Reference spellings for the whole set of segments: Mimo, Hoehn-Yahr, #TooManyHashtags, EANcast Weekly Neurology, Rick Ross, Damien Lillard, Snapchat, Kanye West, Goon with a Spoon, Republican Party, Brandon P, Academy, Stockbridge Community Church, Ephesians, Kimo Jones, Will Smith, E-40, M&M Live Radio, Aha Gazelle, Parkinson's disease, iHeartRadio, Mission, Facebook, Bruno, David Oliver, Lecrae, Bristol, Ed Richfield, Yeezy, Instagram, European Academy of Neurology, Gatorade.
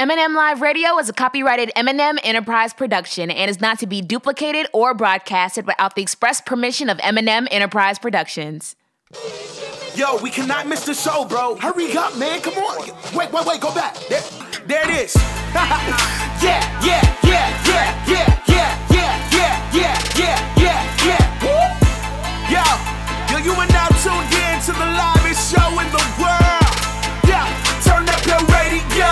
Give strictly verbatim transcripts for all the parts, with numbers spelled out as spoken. M and M Live Radio is a copyrighted M and M Enterprise production and is not to be duplicated or broadcasted without the express permission of M and M Enterprise Productions. Yo, we cannot miss the show, bro. Hurry up, man. Come on. Wait, wait, wait. Go back. There, there it is. Yeah, yeah, yeah, yeah, yeah, yeah, yeah, yeah, yeah, yeah, yeah, yeah. Woo. Yo, yo, you are now tuned in to the liveest show in the world. Yeah, turn up your radio.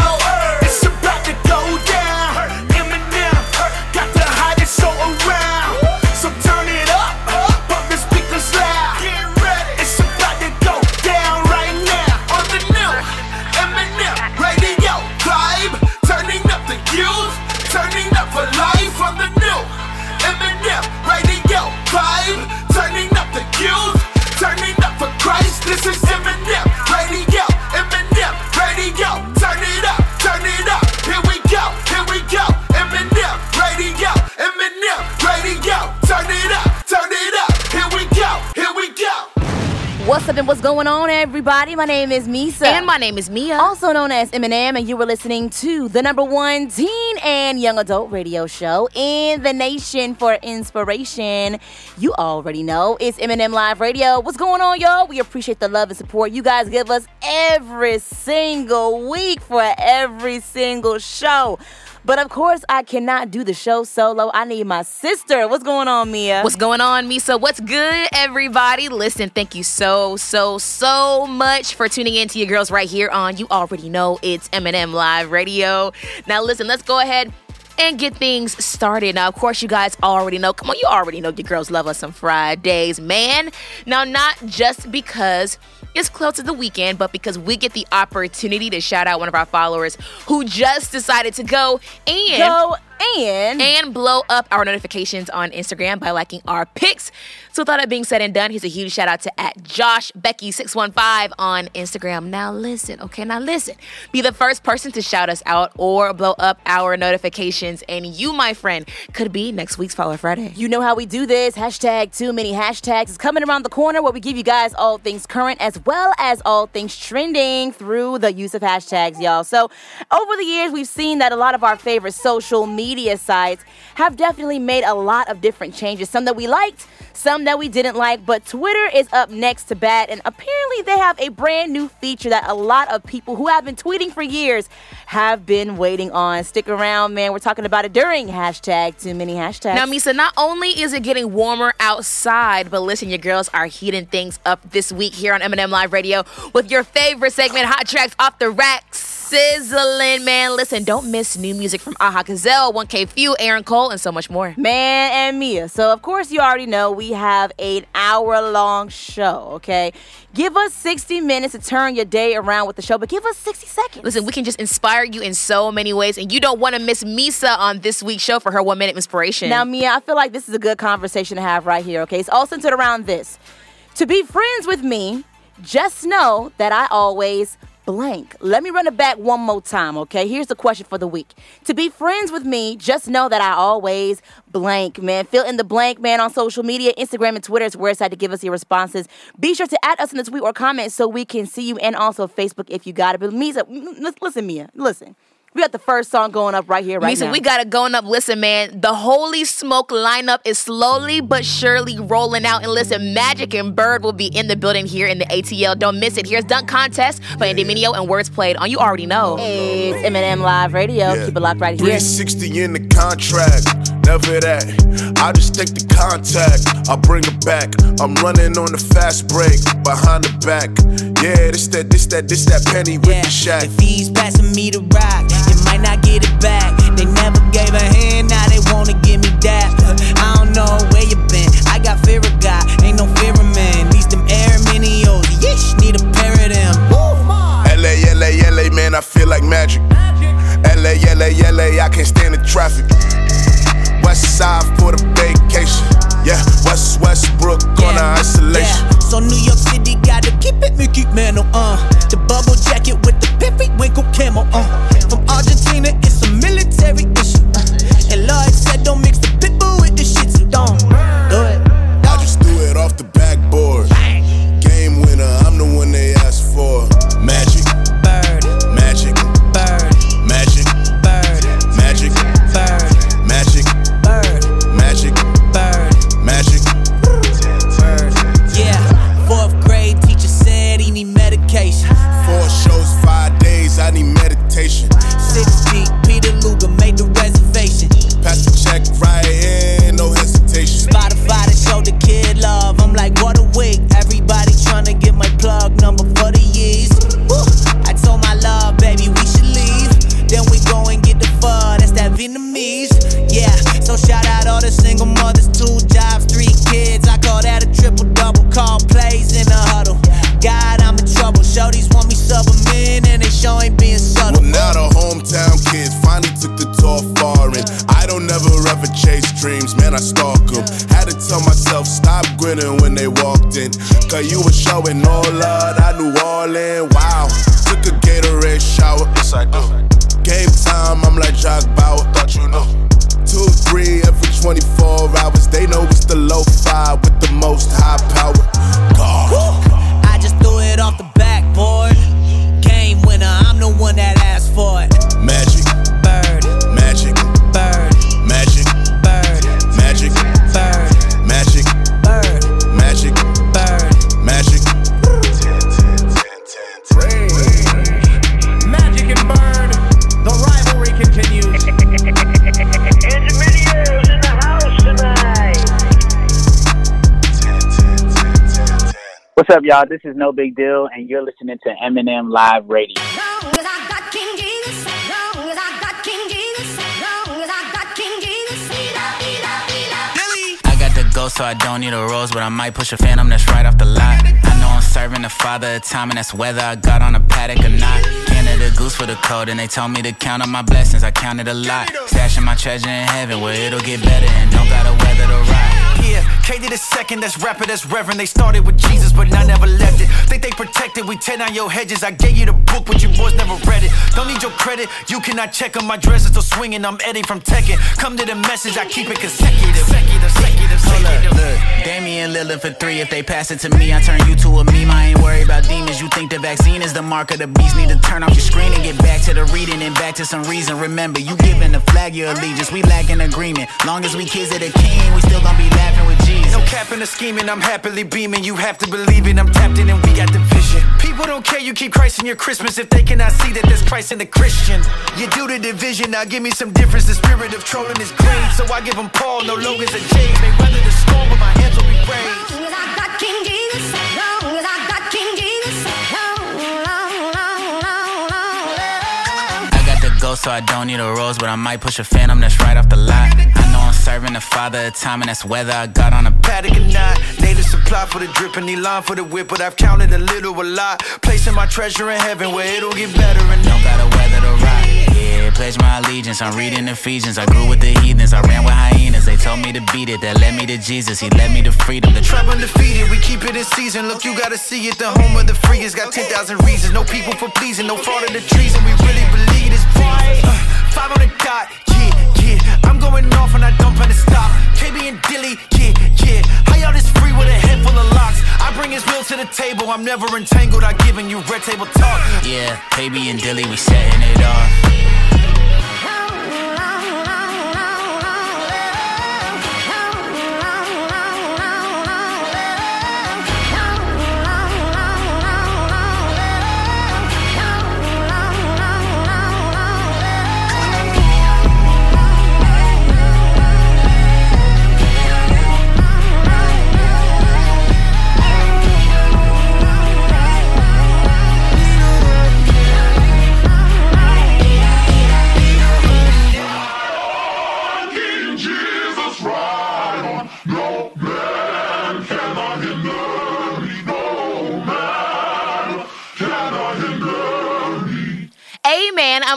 What's up and what's going on, everybody? My name is Misa. And my name is Mia. Also known as M and M, and you were listening to the number one teen and young adult radio show in the nation for inspiration. You already know, it's M and M Live Radio. What's going on, y'all? We appreciate the love and support you guys give us every single week for every single show. But of course, I cannot do the show solo. I need my sister. What's going on, Mia? What's going on, Misa? What's good, everybody? Listen, thank you so, so, so much for tuning in to your girls right here on, you already know, it's M and M Live Radio. Now, listen, let's go ahead and get things started. Now, of course, you guys already know. Come on, you already know your girls love us on Fridays, man. Now, not just because it's close to the weekend, but because we get the opportunity to shout out one of our followers who just decided to go and go and and blow up our notifications on Instagram by liking our pics. So with all that being said and done, here's a huge shout out to at Josh Becky six one five on Instagram. Now listen, okay, now listen. Be the first person to shout us out or blow up our notifications, and you, my friend, could be next week's Follow Friday. You know how we do this. Hashtag too many hashtags is coming around the corner, where we give you guys all things current as well as all things trending through the use of hashtags, y'all. So over the years, we've seen that a lot of our favorite social media media sites have definitely made a lot of different changes. Some that we liked, some that we didn't like, but Twitter is up next to bat, and apparently they have a brand new feature that a lot of people who have been tweeting for years have been waiting on. Stick around, man. We're talking about it during hashtag too many hashtags. Now, Misa, not only is it getting warmer outside, but listen, your girls are heating things up this week here on M and M Live Radio with your favorite segment, Hot Tracks Off the Racks. Sizzling, man. Listen, don't miss new music from Aha Gazelle, one K Phew, Aaron Cole, and so much more. Man and Mia. So, of course, you already know we have an hour-long show, okay? Give us sixty minutes to turn your day around with the show, but give us sixty seconds. Listen, we can just inspire you in so many ways, and you don't want to miss Misa on this week's show for her one-minute inspiration. Now, Mia, I feel like this is a good conversation to have right here, okay? It's all centered around this. To be friends with me, just know that I always blank. Let me run it back one more time, okay? Here's the question for the week. To be friends with me, just know that I always blank, man. Fill in the blank, man, on social media. Instagram and Twitter is where it's at to give us your responses. Be sure to add us in the tweet or comment so we can see you, and also Facebook if you got it. But Misa, listen, Mia, listen. We got the first song going up right here, right Misa, now. Misa, we got it going up. Listen, man, the Holy Smoke lineup is slowly but surely rolling out. And listen, Magic and Bird will be in the building here in the A T L. Don't miss it. Here's Dunk Contest by Indominio and Words Played on You Already Know. Hey, it's M and M Live Radio. Yeah. Keep it locked right here. three sixty in the contract. Never that. I just take the contact, I bring it back. I'm running on the fast break, behind the back. Yeah, this that, this that, this that penny with yeah. the shack. If he's passing me the rock, it might not get it back. They never gave a hand, now they wanna give me that. I don't know where you been, I got fear of God, ain't no fear of man. These them Aaron Minios, yeesh, need a pair of them. L A, L A, L A, man, I feel like magic. L A, L A, L A, I can't stand the traffic. West side for the vacation. Yeah, West Westbrook yeah, on the isolation. Yeah. So New York City gotta keep it Mickey Mantle, uh. The bubble jacket with the pimpy winkle camo, uh. From Argentina, it's a military issue. Uh. And Lloyd said don't mix the pitbull with the shit, so don't do it. I just threw it off the backboard. Game winner, I'm the one they asked for. Magic, Bird, Magic, Bird, Magic. then we go and get the pho. That's that Vietnamese, yeah. So shout out all the single mothers, two jobs, three kids. I call that a triple double. Call plays in the huddle. God, I'm in trouble. Shorties want me subbing, and they sure ain't being subtle. Well, now the hometown kids finally took the tall far in. I don't never ever chase dreams, man, I stalk them. Had to tell myself, stop grinning when they walked in. Cause you were showing all love, I knew all in. Wow, took a Gatorade shower. Yes, I do. Game time, I'm like Jock Bauer. Thought you know. Two, three, every twenty-four hours. They know it's the low five with the most high power. God. I just threw it off the backboard. Game winner, I'm the one that asked for it. Magic bird, magic bird, magic bird, magic bird, magic bird, magic bird, magic bird. Magic and bird, the rivalry continues. And the videos in the house tonight. What's up, y'all? This is No Big Deal, and you're listening to M and M Live Radio. I got the go, so I don't need a rose, but I might push a phantom that's right off the lot. I know I'm serving the father of time, and that's whether I got on a paddock or not. Canada goose for the code, and they told me to count on my blessings. I counted a lot, stashing my treasure in heaven where it'll get better, and don't gotta weather the ride. Yeah, K D the second, that's rapper, that's reverend. They started with Jesus, but I never left it. Think they protected, we tear down your hedges. I gave you the book, but you boys never read it. Don't need your credit, you cannot check on my dresses. Still swinging, I'm Eddie from Tekken. Come to the message, I keep it consecutive. Consecutive, consecutive, consecutive. Hold up, look, Damien Lillard for three. If they pass it to me, I turn you to a meme. I ain't worried about demons. You think the vaccine is the mark of the beast? Need to turn off your screen and get back to the reading and back to some reason. Remember, you giving the flag your allegiance. We lacking agreement. Long as we kids of the king, we still gon' be laughing. No capping or scheming, I'm happily beaming. You have to believe it, I'm tapped in and we got the vision. People don't care, you keep Christ in your Christmas. If they cannot see that there's Christ in the Christian. You do the division, now give me some difference. The spirit of trolling is great, so I give them Paul, no Logans or James. They weather the storm, but my hands will be raised. Long as I got King Jesus, long as I got King Jesus, long, long, long, long, I got the ghost, so I don't need a rose, but I might push a phantom that's right off the lot. I'm serving the father of time, and that's whether I got on a paddock or not. Native supply for the drip and the line for the whip, but I've counted a little, a lot. Placing my treasure in heaven where it'll get better and don't gotta weather the ride. Yeah, pledge my allegiance, I'm reading Ephesians. I grew with the heathens, I ran with hyenas. They told me to beat it, that led me to Jesus. He led me to freedom. The tribe undefeated, we keep it in season. Look, you gotta see it, the home of the freest. Got ten thousand reasons, no people for pleasing. No fraud of the treason, we really believe this right. uh, Five on the dot, yeah, yeah. I'm going off and I don't plan to stop. K B and Dilly, yeah, yeah. How y'all this free with a head full of locks? I bring his will to the table, I'm never entangled. I'm giving you red table talk. Yeah, K B and Dilly, we setting it off.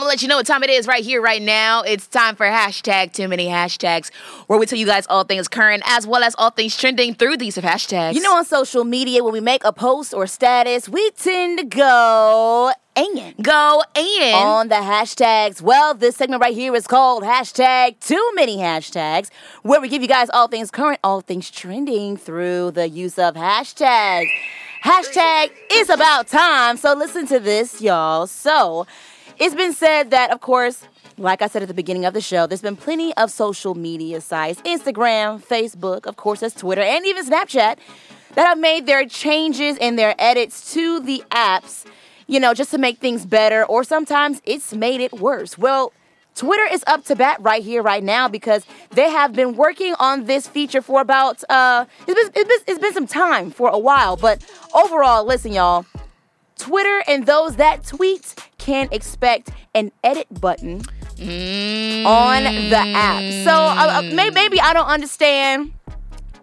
Let you know what time it is right here, right now. It's time for hashtag Too Many Hashtags, where we tell you guys all things current as well as all things trending through these hashtags. You know, on social media, when we make a post or status, we tend to go in. Go in. On the hashtags. Well, this segment right here is called hashtag Too Many Hashtags, where we give you guys all things current, all things trending through the use of hashtags. Hashtag is about time. So listen to this, y'all. So it's been said that, of course, like I said at the beginning of the show, there's been plenty of social media sites, Instagram, Facebook, of course, that's Twitter, and even Snapchat, that have made their changes and their edits to the apps, you know, just to make things better, or sometimes it's made it worse. Well, Twitter is up to bat right here, right now, because they have been working on this feature for about, uh, it's been, it's been, it's been some time for a while, but overall, listen, y'all, Twitter and those that tweet can expect an edit button mm. on the app. So uh, maybe, maybe I don't understand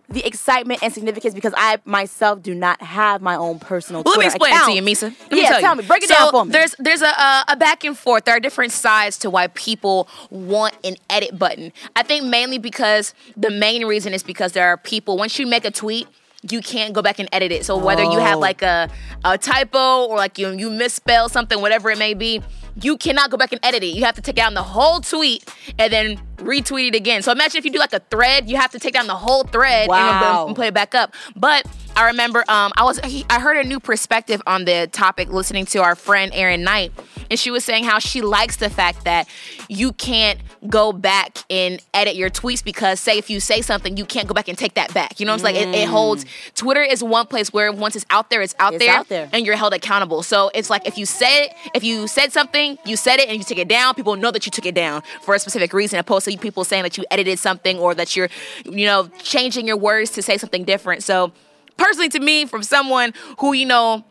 the excitement and significance because I myself do not have my own personal well, Twitter account. Let me explain account. it to you, Misa. Let yeah, me tell, tell you. me. Break it so down for me. There's, there's a, a, a back and forth. There are different sides to why people want an edit button. I think mainly because the main reason is because there are people, once you make a tweet, you can't go back and edit it. So whether oh. you have like a, a typo or like you, you misspell something, whatever it may be, you cannot go back and edit it. You have to take down the whole tweet and then retweet it again. So imagine if you do like a thread, you have to take down the whole thread wow. and, and play it back up. But I remember um, I was I heard a new perspective on the topic listening to our friend Erin Knight. And she was saying how she likes the fact that you can't go back and edit your tweets because, say, if you say something, you can't go back and take that back. You know what I'm saying? Mm. Like, it, it holds. Twitter is one place where once it's out there, it's out, it's there, out there, and you're held accountable. So it's like if you said if you said something, you said it and you took it down. People know that you took it down for a specific reason, opposed to people saying that you edited something or that you're, you know, changing your words to say something different. So, personally, to me, from someone who, you know,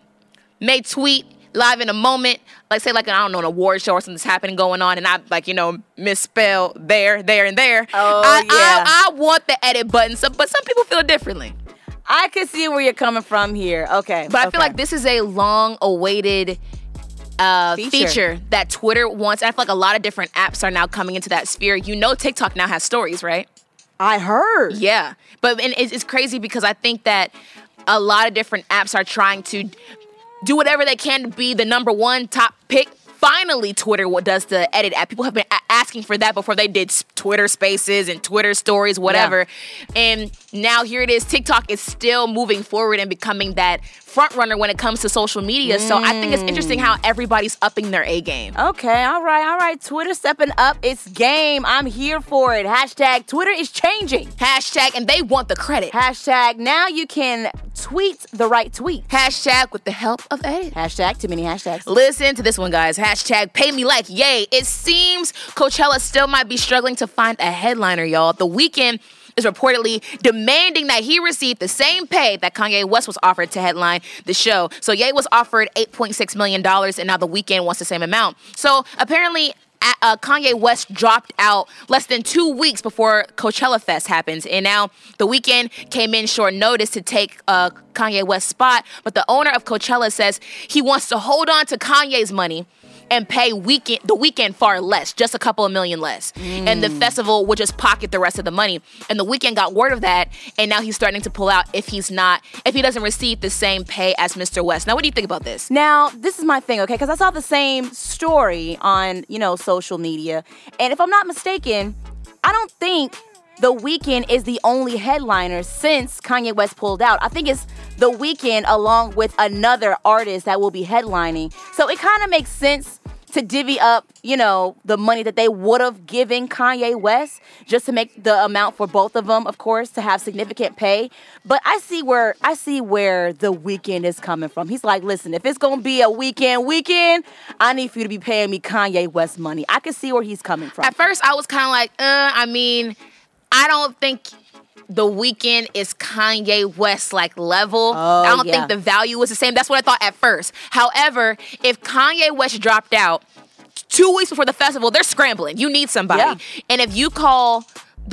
may tweet live in a moment, like say like an, I don't know, an award show or something's happening going on, and I like, you know, misspell there, there, and there. Oh, I, yeah. I, I want the edit button, so, but some people feel differently. I can see where you're coming from here. Okay, but okay. I feel like this is a long-awaited Uh, feature. feature that Twitter wants. And I feel like a lot of different apps are now coming into that sphere. You know, TikTok now has stories, right? I heard. Yeah. But and it's, it's crazy because I think that a lot of different apps are trying to do whatever they can to be the number one top pick. Finally, Twitter does the edit app. People have been a- asking for that before they did Twitter Spaces and Twitter Stories, whatever. Yeah. And now here it is. TikTok is still moving forward and becoming that front runner when it comes to social media. Mm. So I think it's interesting how everybody's upping their A game. Okay, all right, all right. Twitter stepping up its game. I'm here for it. Hashtag Twitter is changing. Hashtag and they want the credit. Hashtag now you can tweet the right tweet. Hashtag with the help of edit. Hashtag too many hashtags. Listen to this one, guys. Hashtag pay me like, yay. It seems Coachella still might be struggling to find a headliner, y'all. The Weeknd is reportedly demanding that he receive the same pay that Kanye West was offered to headline the show. So Ye was offered eight point six million dollars, and now The Weeknd wants the same amount. So apparently, Uh, Kanye West dropped out less than two weeks before Coachella Fest happens, and now The Weeknd came in short notice to take uh, Kanye West's spot, but the owner of Coachella says he wants to hold on to Kanye's money and pay weekend, The Weeknd far less, just a couple of million less. Mm. And the festival would just pocket the rest of the money. And The Weeknd got word of that, and now he's starting to pull out if he's not, if he doesn't receive the same pay as Mister West. Now, what do you think about this? Now, this is my thing, okay? Because I saw the same story on, you know, social media. And if I'm not mistaken, I don't think The Weeknd is the only headliner since Kanye West pulled out. I think it's The Weeknd along with another artist that will be headlining. So it kind of makes sense to divvy up, you know, the money that they would have given Kanye West just to make the amount for both of them, of course, to have significant pay. But I see where I see where The Weeknd is coming from. He's like, listen, if it's going to be a weekend weekend, I need for you to be paying me Kanye West money. I can see where he's coming from. At first, I was kind of like, uh, I mean, I don't think The Weeknd is Kanye West like level. Oh, I don't yeah. think the value is the same. That's what I thought at first. However, if Kanye West dropped out two weeks before the festival, they're scrambling. You need somebody. Yeah. And if you call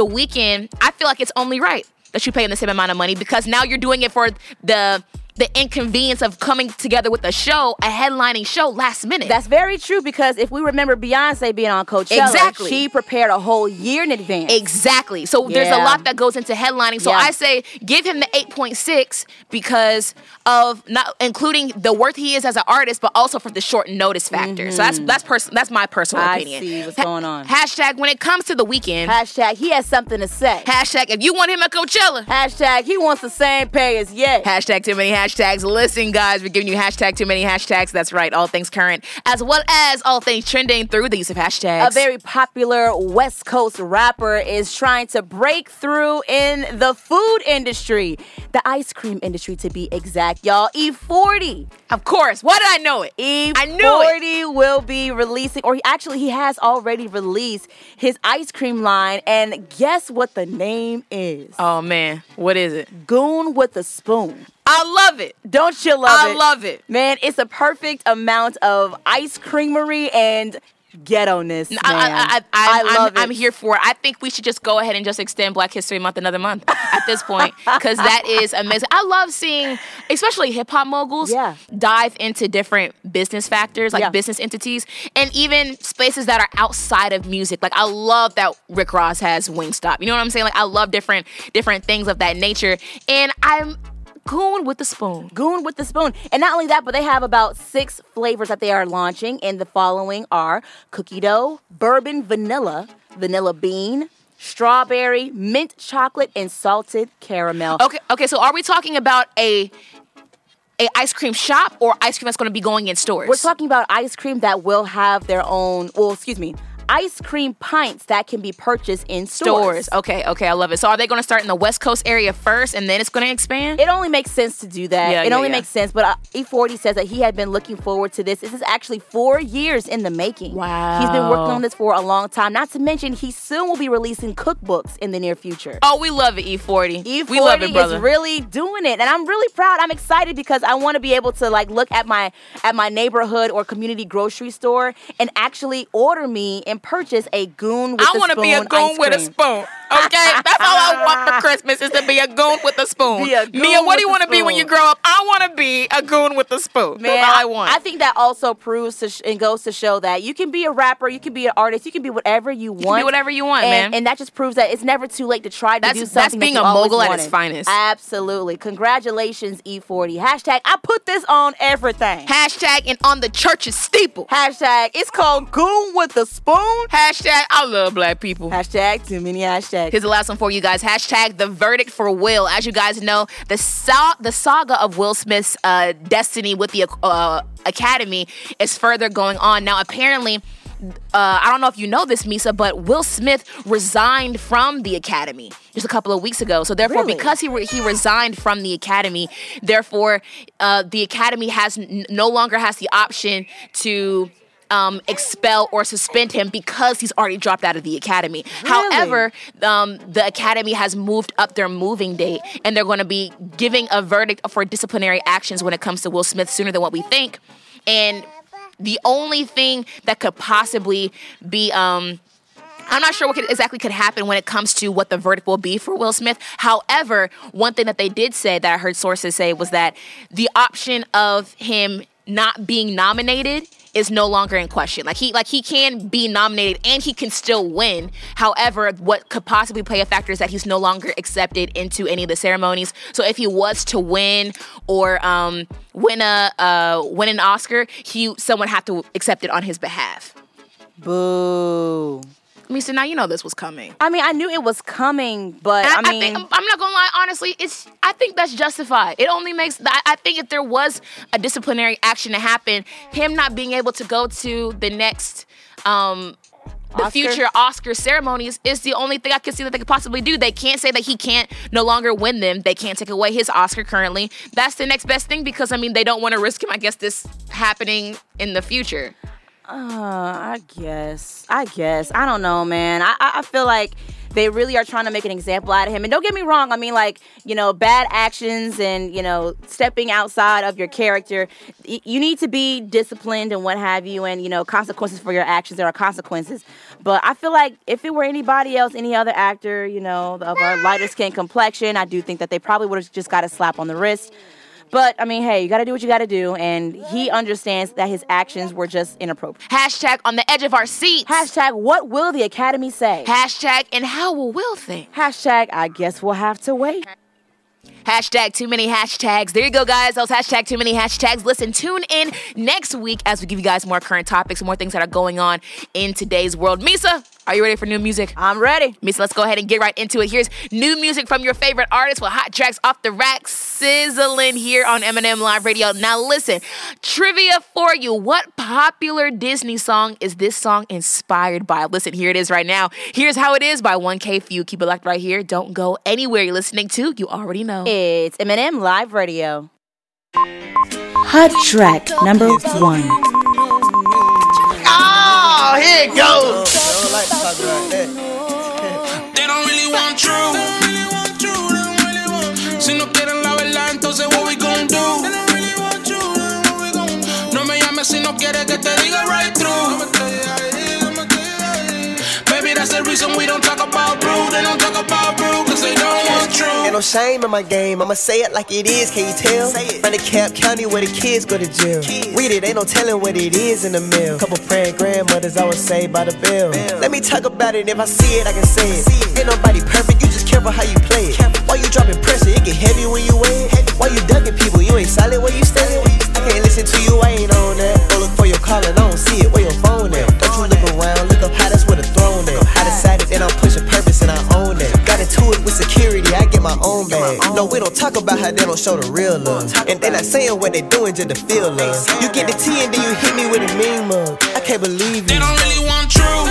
The Weeknd, I feel like it's only right that you pay him the same amount of money because now you're doing it for the the inconvenience of coming together with a show, a headlining show last minute. That's very true because if we remember Beyonce being on Coachella, exactly. she prepared a whole year in advance. Exactly. So yeah. there's a lot that goes into headlining. So yeah. I say give him the eight point six because of not including the worth he is as an artist, but also for the short notice factor. Mm-hmm. So that's that's pers- that's my personal I opinion. I see what's ha- going on. Hashtag when it comes to The Weeknd. Hashtag he has something to say. Hashtag if you want him at Coachella. Hashtag he wants the same pay as Ye. Hashtag too many hashtags. Hashtags. Listen, guys, we're giving you hashtag too many hashtags. That's right. All things current, as well as all things trending through the use of hashtags. A very popular West Coast rapper is trying to break through in the food industry, the ice cream industry to be exact, y'all. E forty. Of course. Why did I know it? E forty I knew it. Will be releasing, or he actually, he has already released his ice cream line. And guess what the name is? Oh, man. What is it? Goon with a Spoon. I love it. Don't you love I it? I love it. Man, it's a perfect amount of ice creamery and ghetto-ness, man. I, I, I, I, I love I'm, it. I'm here for it. I think we should just go ahead and just extend Black History Month another month at this point, because that is amazing. I love seeing, especially hip-hop moguls, yeah. dive into different business factors, like yeah. business entities, and even spaces that are outside of music. Like, I love that Rick Ross has Wingstop. You know what I'm saying? Like, I love different different things of that nature. And I'm... Goon with a Spoon. Goon with a Spoon. And not only that, but they have about six flavors that they are launching, and the following are cookie dough, bourbon vanilla, vanilla bean, strawberry, mint chocolate, and salted caramel. Okay, okay, so are we talking about a... a ice cream shop or ice cream that's going to be going in stores? We're talking about ice cream that will have their own, well, excuse me, ice cream pints that can be purchased in stores. stores. Okay, okay, I love it. So are they going to start in the West Coast area first and then it's going to expand? It only makes sense to do that. Yeah, it yeah, only yeah. makes sense, but E forty says that he had been looking forward to this. This is actually four years in the making. Wow. He's been working on this for a long time, not to mention he soon will be releasing cookbooks in the near future. Oh, we love it, E forty. E forty we love it, brother. Is really doing it, and I'm really proud. I'm excited because I want to be able to like look at my at my neighborhood or community grocery store and actually order me and purchase a Goon with I a Spoon. I want to be a Goon with a Spoon. Okay, that's all I want for Christmas is to be a Goon with a spoon. Be a goon Mia, what do you want to be when you grow up? I want to be a Goon with a Spoon. Man, that's all I want. I think that also proves to sh- and goes to show that you can be a rapper, you can be an artist, you can be whatever you want. You can be whatever you want, and, man. And that just proves that it's never too late to try to that's, do something. That's being that a mogul at its finest. Absolutely. Congratulations, E forty. Hashtag I put this on everything. Hashtag and on the church's steeple. Hashtag it's called Goon with a Spoon. Hashtag I love black people. Hashtag too many hashtags. Here's the last one for you guys. Hashtag the verdict for Will. As you guys know, the so- the saga of Will Smith's uh, destiny with the uh, Academy is further going on. Now, apparently... Uh, I don't know if you know this, Misa, but Will Smith resigned from the Academy just a couple of weeks ago. So therefore, really? because he re- he resigned from the Academy, therefore uh, the Academy has n- no longer has the option to... Um, expel or suspend him because he's already dropped out of the Academy. Really? However, um, the Academy has moved up their moving date, and they're going to be giving a verdict for disciplinary actions when it comes to Will Smith sooner than what we think. And the only thing that could possibly be... Um, I'm not sure what could, exactly could happen when it comes to what the verdict will be for Will Smith. However, one thing that they did say that I heard sources say was that the option of him not being nominated... is no longer in question. Like he like he can be nominated and he can still win. However, what could possibly play a factor is that he's no longer accepted into any of the ceremonies. So if he was to win or um, win a uh, win an Oscar, he someone have to accept it on his behalf. Boo. Misa, now you know this was coming. I mean, I knew it was coming, but I, I mean... I think, I'm not going to lie, honestly, it's. I think that's justified. It only makes... I think if there was a disciplinary action to happen, him not being able to go to the next... Um, the Oscar? future Oscar ceremonies is the only thing I can see that they could possibly do. They can't say that he can't no longer win them. They can't take away his Oscar currently. That's the next best thing because, I mean, they don't want to risk him, I guess, this happening in the future. Uh, I guess. I guess. I don't know, man. I, I feel like they really are trying to make an example out of him. And don't get me wrong. I mean, like, you know, bad actions and, you know, stepping outside of your character. Y- you need to be disciplined and what have you. And, you know, consequences for your actions. There are consequences. But I feel like if it were anybody else, any other actor, you know, of our lighter skin complexion, I do think that they probably would have just got a slap on the wrist. But, I mean, hey, you got to do what you got to do. And he understands that his actions were just inappropriate. Hashtag on the edge of our seats. Hashtag what will the Academy say? Hashtag and how will Will think? Hashtag I guess we'll have to wait. Hashtag too many hashtags. There you go, guys. Those hashtag too many hashtags. Listen, tune in next week as we give you guys more current topics, more things that are going on in today's world. Misa, are you ready for new music? I'm ready. Misa, let's go ahead and get right into it. Here's new music from your favorite artists with hot tracks off the rack sizzling here on M and M Live Radio. Now listen, trivia for you. What popular Disney song is this song inspired by? Listen, here it is right now. Here's How It Is by one K Phew. Keep it locked right here. Don't go anywhere. You're listening to, you already know. It's M and M Live Radio. Hot track number one. Oh, here it goes. They don't really want true. Si no quieren la verdad, entonces voy. that nigga right through. Baby, that's the reason we don't talk about brew. They don't talk about brew, cause they don't want true. Ain't no shame in my game, I'ma say it like it is, can you tell? From the Cap County where the kids go to jail. Read it, ain't no telling what it is in the mail. Couple praying grandmothers always saved by the bell. Let me talk about it, if I see it, I can say it. Ain't nobody perfect, you just careful how you play it. While you dropping pressure, it get heavy when you win. While you ducking people, you ain't solid where you standing. I can't listen to you, I ain't on that. Go look for your call and I don't see it, where your phone at? Don't you look around, look up high, that's where the throne at. I decided and I'm pushing purpose and I own that. Got into it with security, I get my own bag. No, we don't talk about how they don't show the real love. And they not saying what they doing just to feel love. You get the tea and then you hit me with a mean mug. I can't believe it. They don't really want true.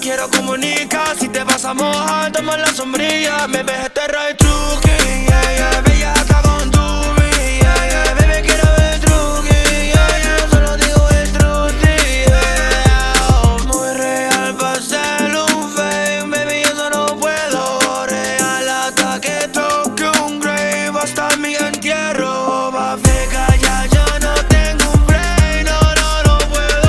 Quiero comunicar, si te vas a mojar, toma la sombrilla, me ves este right truque, yeah, yeah, bella acá con tu yeah, yeah, baby, quiero ver truque, yeah, yeah, solo digo el truque, yeah. Muy real pa' ser un fake, baby, eso no puedo, real hasta que toque un grave, hasta mi entierro, va a pegar ya, yo no tengo un break, no, no, no puedo.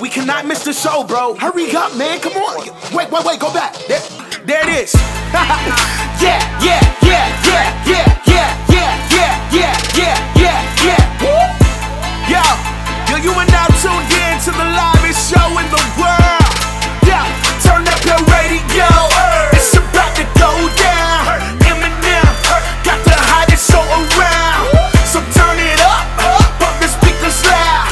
We cannot miss the show, bro. Hurry up, man. Come on. Wait, wait, wait. Go back. There, there it is. Yeah, yeah, yeah, yeah, yeah, yeah, yeah, yeah, yeah, yeah, yeah, yeah. Yo, yo, you are now tuned in to the liveest show in the world. Yeah, turn up your radio. It's about to go down. M and M got the hottest show around. So turn it up. Pump the speakers loud.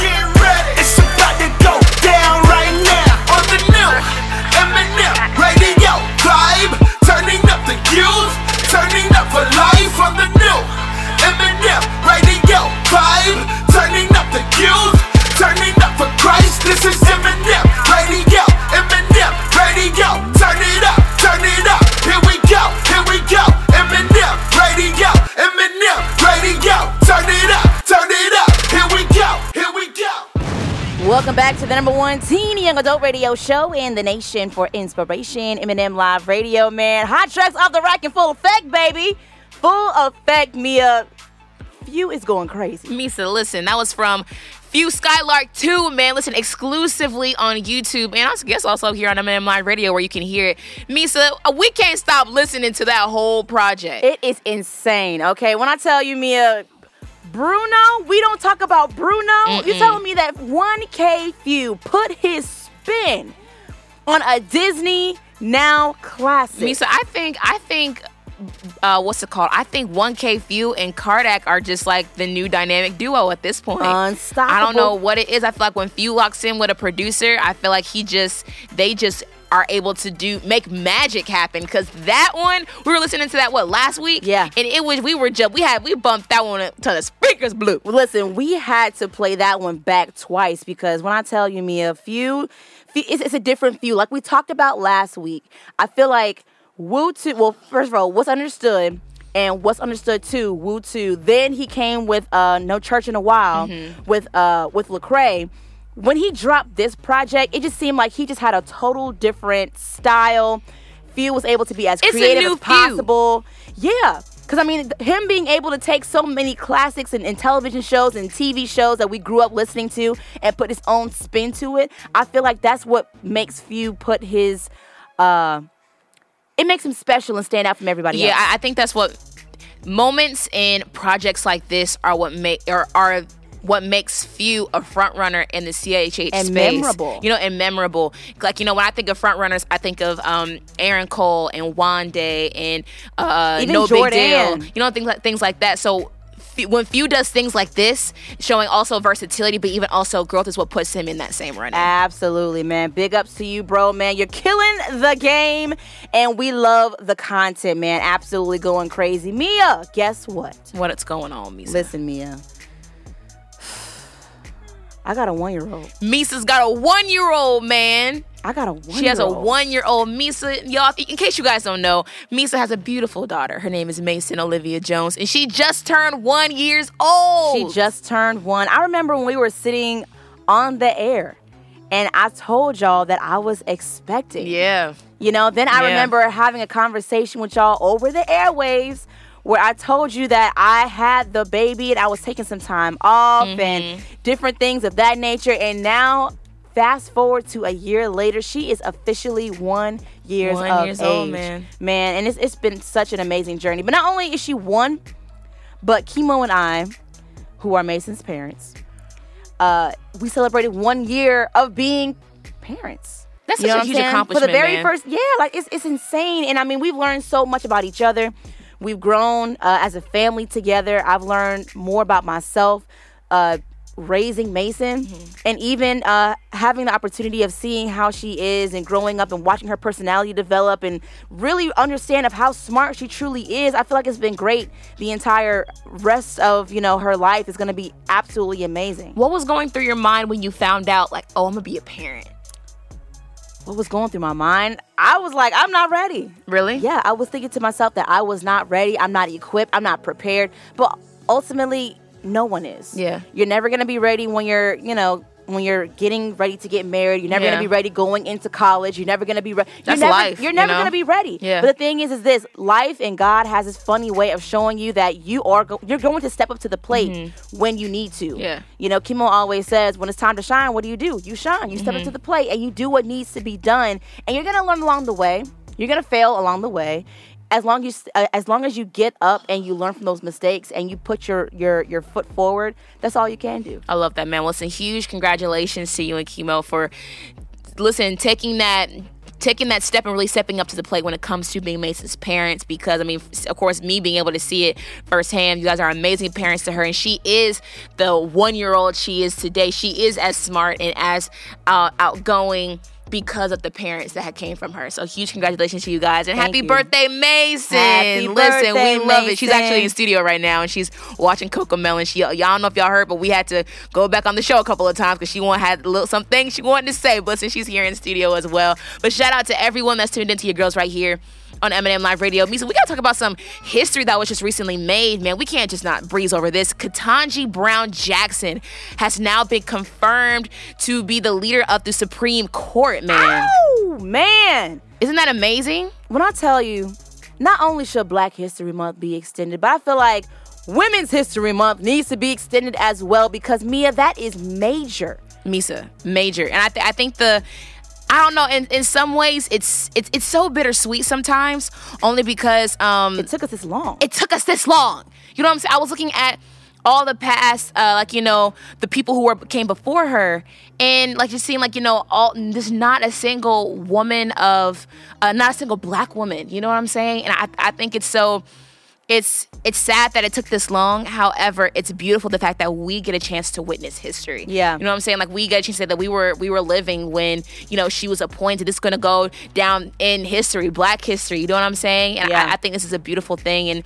Welcome back to the number one teen young adult radio show in the nation for inspiration, M and M Live Radio, man. Hot tracks off the rack in full effect, baby. Full effect, Mia. Phew is going crazy. Misa, listen, that was from Phew Skylark two, man. Listen, exclusively on YouTube and I guess also here on M and M Live Radio where you can hear it. Misa, we can't stop listening to that whole project. It is insane, okay? When I tell you, Mia... Bruno, we don't talk about Bruno. Mm-mm. You telling me that one K Phew put his spin on a Disney Now classic? Misa, I think, I think, uh, what's it called? I think one K Phew and Kardak are just like the new dynamic duo at this point. Unstoppable. I don't know what it is. I feel like when Phew locks in with a producer, I feel like he just, they just are able to do make magic happen because that one we were listening to that what last week yeah and it was we were just we had we bumped that one until the speakers blew. Listen, we had to play that one back twice because when I tell you, Mia, Phew, Phew it's, it's a different Phew like we talked about last week. I feel like Wu two, well first of all, what's understood and what's understood too, Wu two, then he came with uh No Church in a While, mm-hmm. with uh with Lecrae. When he dropped this project, it just seemed like he just had a total different style. Phew was able to be as it's creative as possible. Phew. Yeah. Because, I mean, him being able to take so many classics and, and television shows and T V shows that we grew up listening to and put his own spin to it, I feel like that's what makes Phew put his... Uh, it makes him special and stand out from everybody yeah, else. Yeah, I, I think that's what... Moments in projects like this are what make... Or, are what makes Phew a front runner in the C H H and space. Memorable. You know, and memorable. Like, you know, when I think of front runners, I think of um, Aaron Cole and Wande and uh, No Big Deal. You know, things like things like that. So when Phew does things like this, showing also versatility, but even also growth is what puts him in that same running. Absolutely, man. Big ups to you, bro, man. You're killing the game, and we love the content, man. Absolutely going crazy. Mia, guess what? What's going on, Misa? Listen, Mia. I got a one-year-old. Misa's got a one-year-old, man. I got a one-year-old. She has a one-year-old. Misa, y'all, in case you guys don't know, Misa has a beautiful daughter. Her name is Mason Olivia Jones, and she just turned one years old. She just turned one. I remember when we were sitting on the air, and I told y'all that I was expecting. Yeah. You know, then I yeah. remember having a conversation with y'all over the airwaves where I told you that I had the baby and I was taking some time off mm-hmm. and different things of that nature, and now... Fast forward to a year later, she is officially one years one of years age, old, man. man. And it's it's been such an amazing journey. But not only is she one, but Kimo and I, who are Mason's parents, uh, we celebrated one year of being parents. That's such a huge accomplishment, for the very man. first, yeah, like it's it's insane. And I mean, we've learned so much about each other. We've grown uh, as a family together. I've learned more about myself. Uh, raising Mason mm-hmm. and even uh, having the opportunity of seeing how she is and growing up and watching her personality develop and really understand of how smart she truly is. I feel like it's been great. The entire rest of, you know, her life is going to be absolutely amazing. What was going through your mind when you found out, like, oh, I'm going to be a parent? What was going through my mind? I was like, I'm not ready. Really? Yeah, I was thinking to myself that I was not ready. I'm not equipped. I'm not prepared. But ultimately... no one is. Yeah. You're never going to be ready when you're, you know, when you're getting ready to get married. You're never yeah. going to be ready going into college. You're never going to be ready. That's never, life. You're never you know? going to be ready. Yeah. But the thing is, is this. Life and God has this funny way of showing you that you are go- you're going to step up to the plate mm-hmm. when you need to. Yeah. You know, Kimo always says, when it's time to shine, what do you do? You shine. You step mm-hmm. up to the plate and you do what needs to be done. And you're going to learn along the way. You're going to fail along the way. As long as you, uh, as long as you get up and you learn from those mistakes and you put your, your, your foot forward, that's all you can do. I love that, man. Listen, huge congratulations to you and Kimo for, listen, taking that... taking that step and really stepping up to the plate when it comes to being Mason's parents, because I mean, of course, me being able to see it firsthand, you guys are amazing parents to her, and she is the one-year-old she is today. She is as smart and as uh, outgoing because of the parents that came from her. So huge congratulations to you guys, and Thank happy you. birthday, Mason. Happy Listen, birthday, we love Mason. It. She's actually in the studio right now, and she's watching Coco Melon. She, y'all don't know if y'all heard, but we had to go back on the show a couple of times because she want, had little, some things she wanted to say. But listen, she's here in the studio as well. But shout out to everyone that's tuned into your girls right here on M and M Live Radio. Misa, we got to talk about some history that was just recently made, man. We can't just not breeze over this. Ketanji Brown Jackson has now been confirmed to be the leader of the Supreme Court, man. Oh, man. Isn't that amazing? When I tell you, not only should Black History Month be extended, but I feel like Women's History Month needs to be extended as well, because, Mia, that is major. Misa, major. And I, th- I think the... I don't know. In, in some ways, it's it's it's so bittersweet sometimes, only because um, it took us this long. It took us this long. You know what I'm saying? I was looking at all the past, uh, like, you know, the people who were came before her, and like just seeing, like, you know, all there's not a single woman of, uh, not a single Black woman. You know what I'm saying? And I I think it's so. It's it's sad that it took this long. However, it's beautiful the fact that we get a chance to witness history. Yeah. You know what I'm saying? Like, we get a chance to say that we were we were living when, you know, she was appointed. It's going to go down in history, Black history. You know what I'm saying? And yeah. I, I think this is a beautiful thing. And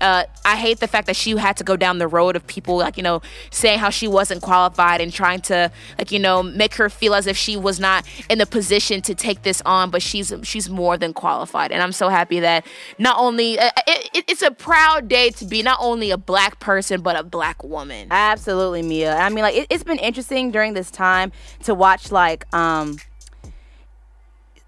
uh, I hate the fact that she had to go down the road of people, like, you know, saying how she wasn't qualified and trying to, like, you know, make her feel as if she was not in the position to take this on. But she's she's more than qualified. And I'm so happy that not only... Uh, it, it, it's a proud day to be not only a Black person, but a Black woman. Absolutely, Mia. I mean, like, it, it's been interesting during this time to watch, like, um,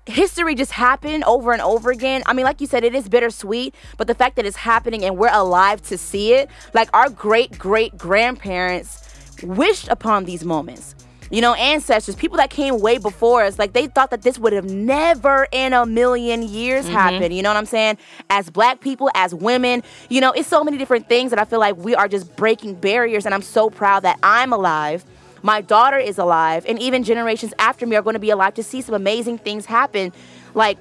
history just happen over and over again. I mean, like you said, it is bittersweet, but the fact that it's happening and we're alive to see it, like, our great-great-grandparents wished upon these moments. you know, ancestors, people that came way before us, like, they thought that this would have never in a million years mm-hmm. happened, you know what I'm saying? As black people, as women, you know, it's so many different things that I feel like we are just breaking barriers, and I'm so proud that I'm alive. My daughter is alive, and even generations after me are going to be alive to see some amazing things happen. Like,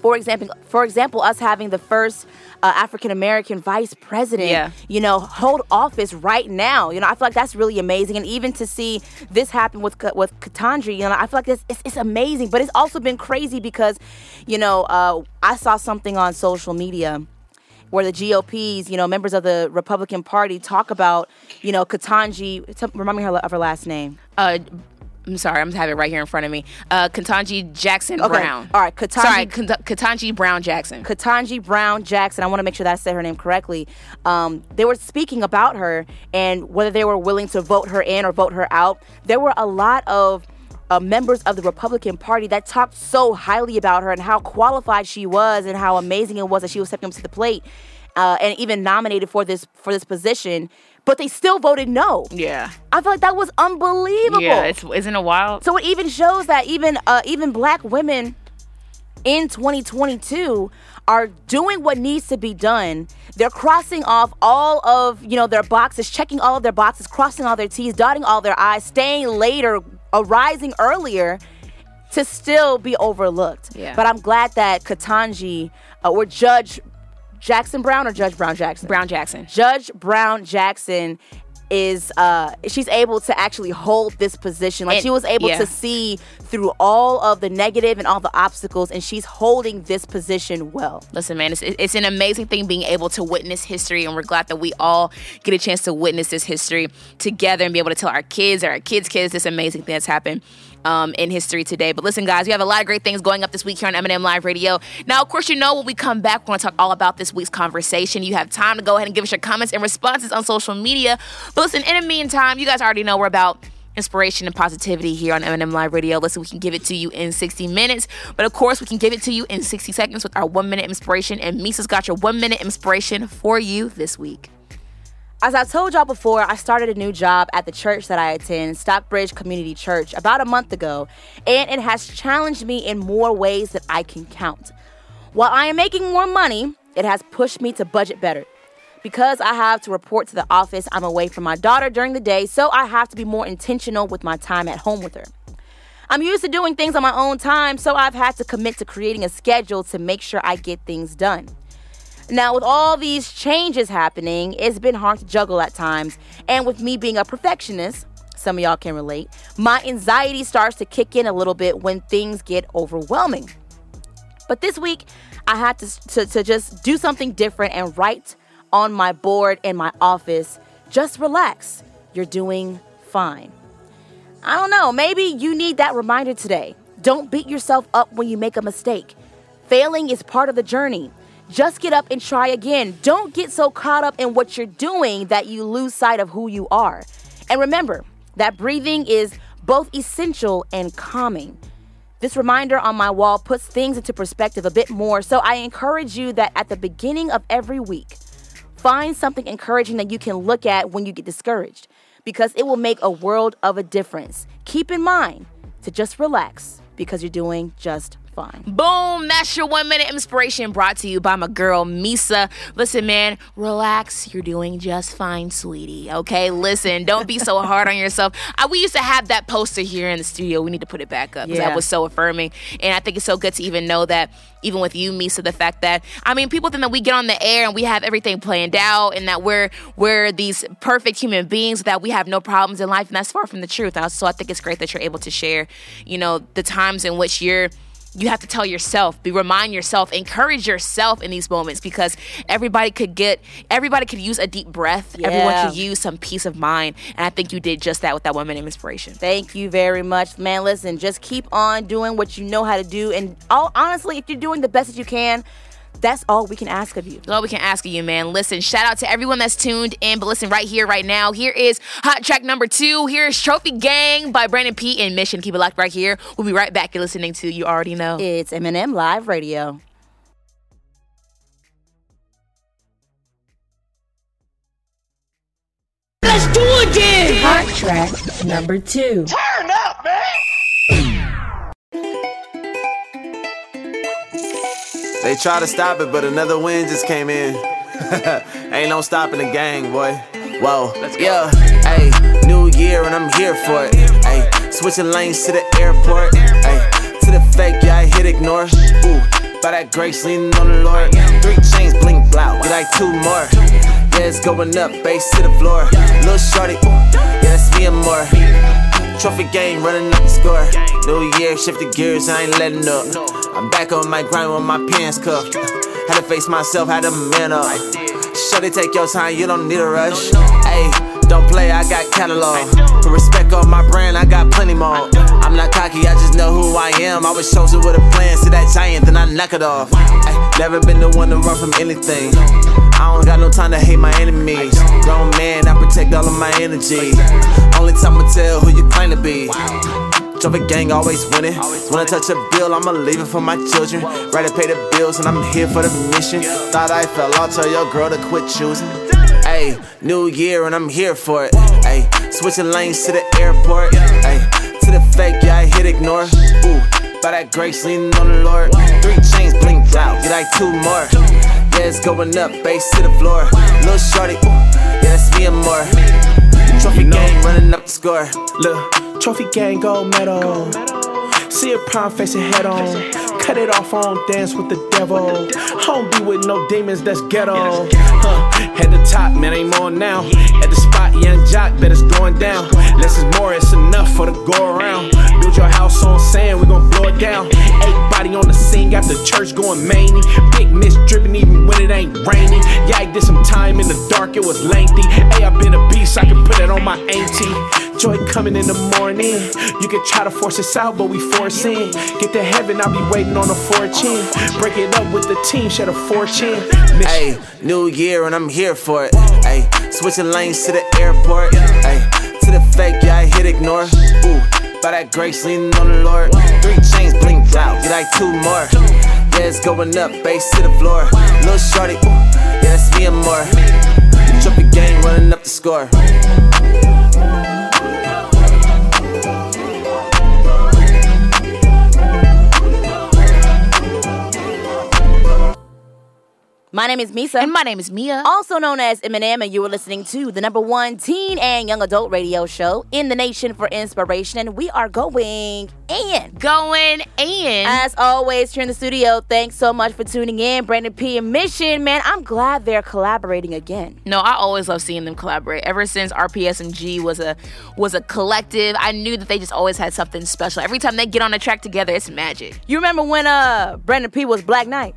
for example, for example, us having the first uh, African-American vice president, yeah. you know, hold office right now. You know, I feel like that's really amazing. And even to see this happen with with Ketanji, you know, I feel like this, it's, it's amazing. But it's also been crazy because, you know, uh, I saw something on social media where the G O Ps, you know, members of the Republican Party talk about, you know, Ketanji, t- remind me her, of her last name. Uh, I'm sorry, I'm having it right here in front of me. Uh, Ketanji Jackson okay. Brown. All right, Ketanji. Sorry, Ketanji Brown Jackson. Ketanji Brown Jackson. I want to make sure that I said her name correctly. Um, they were speaking about her and whether they were willing to vote her in or vote her out. There were a lot of Uh, members of the Republican Party that talked so highly about her and how qualified she was and how amazing it was that she was stepping up to the plate uh, and even nominated for this for this position, but they still voted no. Yeah, I feel like that was unbelievable. Yeah, it's, isn't it wild? So it even shows that even uh, even black women in twenty twenty-two are doing what needs to be done. They're crossing off all of, you know, their boxes, checking all of their boxes, crossing all their T's, dotting all their I's, staying later, arising earlier to still be overlooked. Yeah. But I'm glad that Ketanji uh, or Judge Jackson Brown or Judge Brown Jackson? Brown Jackson. Judge Brown Jackson is uh, she's able to actually hold this position. Like, and she was able yeah. to see through all of the negative and all the obstacles, and she's holding this position well. Listen, man, it's, it's an amazing thing being able to witness history, and we're glad that we all get a chance to witness this history together and be able to tell our kids or our kids' kids this amazing thing that's happened Um, in history today. But listen, guys, we have a lot of great things going up this week here on M and M Live Radio. Now, of course, you know, when we come back, we're going to talk all about this week's conversation. You have time to go ahead and give us your comments and responses on social media. But listen, in the meantime, you guys already know we're about inspiration and positivity here on M and M Live Radio. Listen, we can give it to you in sixty minutes, but of course, we can give it to you in sixty seconds with our one-minute inspiration. And Misa's got your one-minute inspiration for you this week. As I told y'all before, I started a new job at the church that I attend, Stockbridge Community Church, about a month ago, and it has challenged me in more ways that I can count. While I am making more money, it has pushed me to budget better. Because I have to report to the office, I'm away from my daughter during the day, so I have to be more intentional with my time at home with her. I'm used to doing things on my own time, so I've had to commit to creating a schedule to make sure I get things done. Now, with all these changes happening, it's been hard to juggle at times. And with me being a perfectionist, some of y'all can relate, my anxiety starts to kick in a little bit when things get overwhelming. But this week, I had to, to, to just do something different and write on my board in my office, just relax, you're doing fine. I don't know, maybe you need that reminder today. Don't beat yourself up when you make a mistake. Failing is part of the journey. Just get up and try again. Don't get so caught up in what you're doing that you lose sight of who you are. And remember that breathing is both essential and calming. This reminder on my wall puts things into perspective a bit more, so I encourage you that at the beginning of every week, find something encouraging that you can look at when you get discouraged, because it will make a world of a difference. Keep in mind to just relax, because you're doing just fine. Boom, that's your one minute inspiration brought to you by my girl Misa. Listen, man, relax. You're doing just fine, sweetie. Okay, listen, don't be so hard on yourself. I, we used to have that poster here in the studio. We need to put it back up because yeah. that was so affirming. And I think it's so good to even know that, even with you, Misa, the fact that, I mean, people think that we get on the air and we have everything planned out and that we're, we're these perfect human beings, that we have no problems in life. And that's far from the truth. So I think it's great that you're able to share, you know, the times in which you're You have to tell yourself, be remind yourself, encourage yourself in these moments, because everybody could get, everybody could use a deep breath. Yeah. Everyone could use some peace of mind. And I think you did just that with that one minute inspiration. Thank you very much, man. Listen, just keep on doing what you know how to do. And all, honestly, if you're doing the best that you can, that's all we can ask of you. That's all we can ask of you, man. Listen, shout out to everyone that's tuned in. But listen, right here, right now, here is hot track number two. Here is Trophy Gang by Brandon P and Mission. Keep it locked right here. We'll be right back. You're listening to, you already know, it's M and M Live Radio. Let's do it again. Hot track number two. Turn up, man! They try to stop it, but another win just came in. Ain't no stopping the gang, boy. Whoa, let's go. Yeah, ayy, new year and I'm here for it. Ayy, switching lanes to the airport. Ayy, to the fake, yeah, I hit ignore. Ooh, by that grace, leaning on the Lord. Three chains, blink, blow, get like two more. Yeah, it's going up, bass to the floor. Lil' shorty, ooh, yeah, that's me and more. Trophy game, running up the score. New year, shift the gears, I ain't letting up. I'm back on my grind with my pants cuffed. Had to face myself, had to man up. Shorty, take your time, you don't need a rush. Ayy, don't play, I got catalog. For respect on my brand, I got plenty more. I'm not cocky, I just know who I am. I was chosen with a plan, see that giant, then I knock it off. Ayy, never been the one to run from anything. I don't got no time to hate my enemies. Grown man, I protect all of my energy. Only time I tell who you claim to be. Trophy gang always winning. When I touch a bill, I'ma leave it for my children. Right to pay the bills, and I'm here for the mission. Thought I fell off, tell your girl to quit choosing. Ayy, new year and I'm here for it. Ayy, switching lanes to the airport. Ayy, to the fake, yeah, I hit ignore. Ooh, by that grace, leaning on the Lord. Three chains, blinked out, get like two more. Yeah, it's going up, bass to the floor. Lil' shorty, ooh, yeah, that's me and more. Trophy gang running up the score. Look. Trophy gang, gold medal. See a prime face and head on. Cut it off, I don't dance with the devil. I don't be with no demons, that's ghetto. Huh. At the top, man, I'm on now. At the spot, young jock, bet it's going down. Less is more, it's enough for the go around. Build your house on sand, we gon' blow it down. Eight body on the scene, got the church going many. Big miss dripping even when it ain't raining. Yeah, I did some time in the dark, it was lengthy. Hey, I've been a beast, I can put it on my auntie. Joy coming in the morning. You can try to force us out, but we force in. Get to heaven, I'll be waiting on a fortune. Break it up with the team, share the fortune. Hey, new year and I'm here for it. Hey, switching lanes to the airport. Hey, to the fake, yeah, I hit ignore. Ooh, by that grace, leaning on the Lord. Three chains, blinked out, get like two more. Yeah, it's going up, bass to the floor. Lil' shorty, ooh, yeah, that's me and more. Trophy gang, running up the score. My name is Misa. And my name is Mia. Also known as M and M, and you are listening to the number one teen and young adult radio show in the nation for inspiration. And we are going in. Going in. As always, here in the studio, thanks so much for tuning in. Brandon P and Mission, man, I'm glad they're collaborating again. No, I always love seeing them collaborate. Ever since R P S M G was a, was a collective, I knew that they just always had something special. Every time they get on a track together, it's magic. You remember when uh, Brandon P was Black Knight?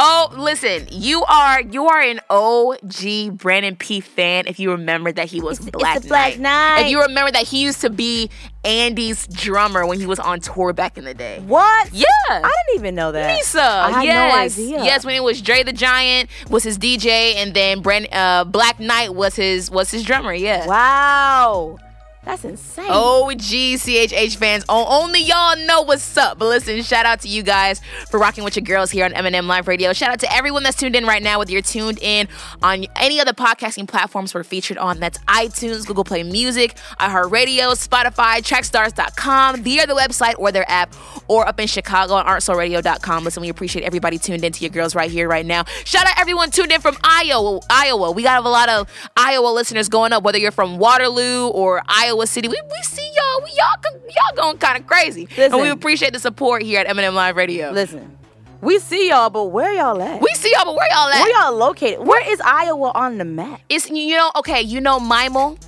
Oh, listen, you are you are an O G Brandon P fan if you remember that he was it's, Black Knight. It's a Black Knight. If you remember that he used to be Andy's drummer when he was on tour back in the day. What? Yeah. I didn't even know that. Lisa. I had yes. no idea. Yes, when it was Dre the Giant was his D J and then Brand, uh, Black Knight was his was his drummer, yeah. Wow. That's insane. O G C H H fans, only y'all know what's up. But listen, shout out to you guys for rocking with your girls here on M and M Live Radio. Shout out to everyone that's tuned in right now, whether you're tuned in on any other podcasting platforms we're featured on. That's iTunes, Google Play Music, iHeartRadio, Spotify, track stars dot com, the other website or their app, or up in Chicago on art soul radio dot com. Listen, we appreciate everybody tuned in to your girls right here, right now. Shout out everyone tuned in from Iowa. Iowa. We got a lot of Iowa listeners going up, whether you're from Waterloo or Iowa. Iowa City. We we see y'all. We, y'all y'all going kind of crazy. Listen, and we appreciate the support here at M and M Live Radio. Listen, we see y'all, but where y'all at? We see y'all, but where y'all at? Where y'all located? Where, where is Iowa on the map? It's, you know, okay, you know MIMO?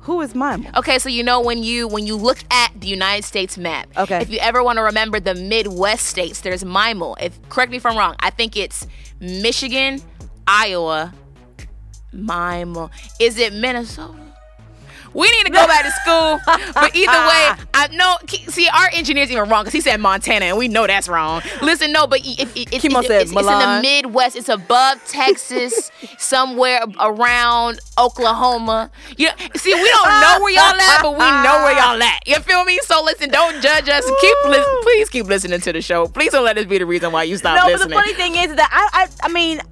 Who is MIMO? Okay, so you know when you when you look at the United States map, okay, if you ever want to remember the Midwest states, there's MIMO. If correct me if I'm wrong, I think it's Michigan, Iowa, MIMO. Is it Minnesota? We need to go back to school. But either way, I know. See, our engineer's even wrong because he said Montana, and we know that's wrong. Listen, no, but if, if, if, Kimo if, said it's, it's in the Midwest. It's above Texas, somewhere around Oklahoma. You know, see, we don't know where y'all at, but we know where y'all at. You feel me? So listen, don't judge us. Keep li- please keep listening to the show. Please don't let this be the reason why you stop no, listening. No, but the funny thing is that I, I, I mean.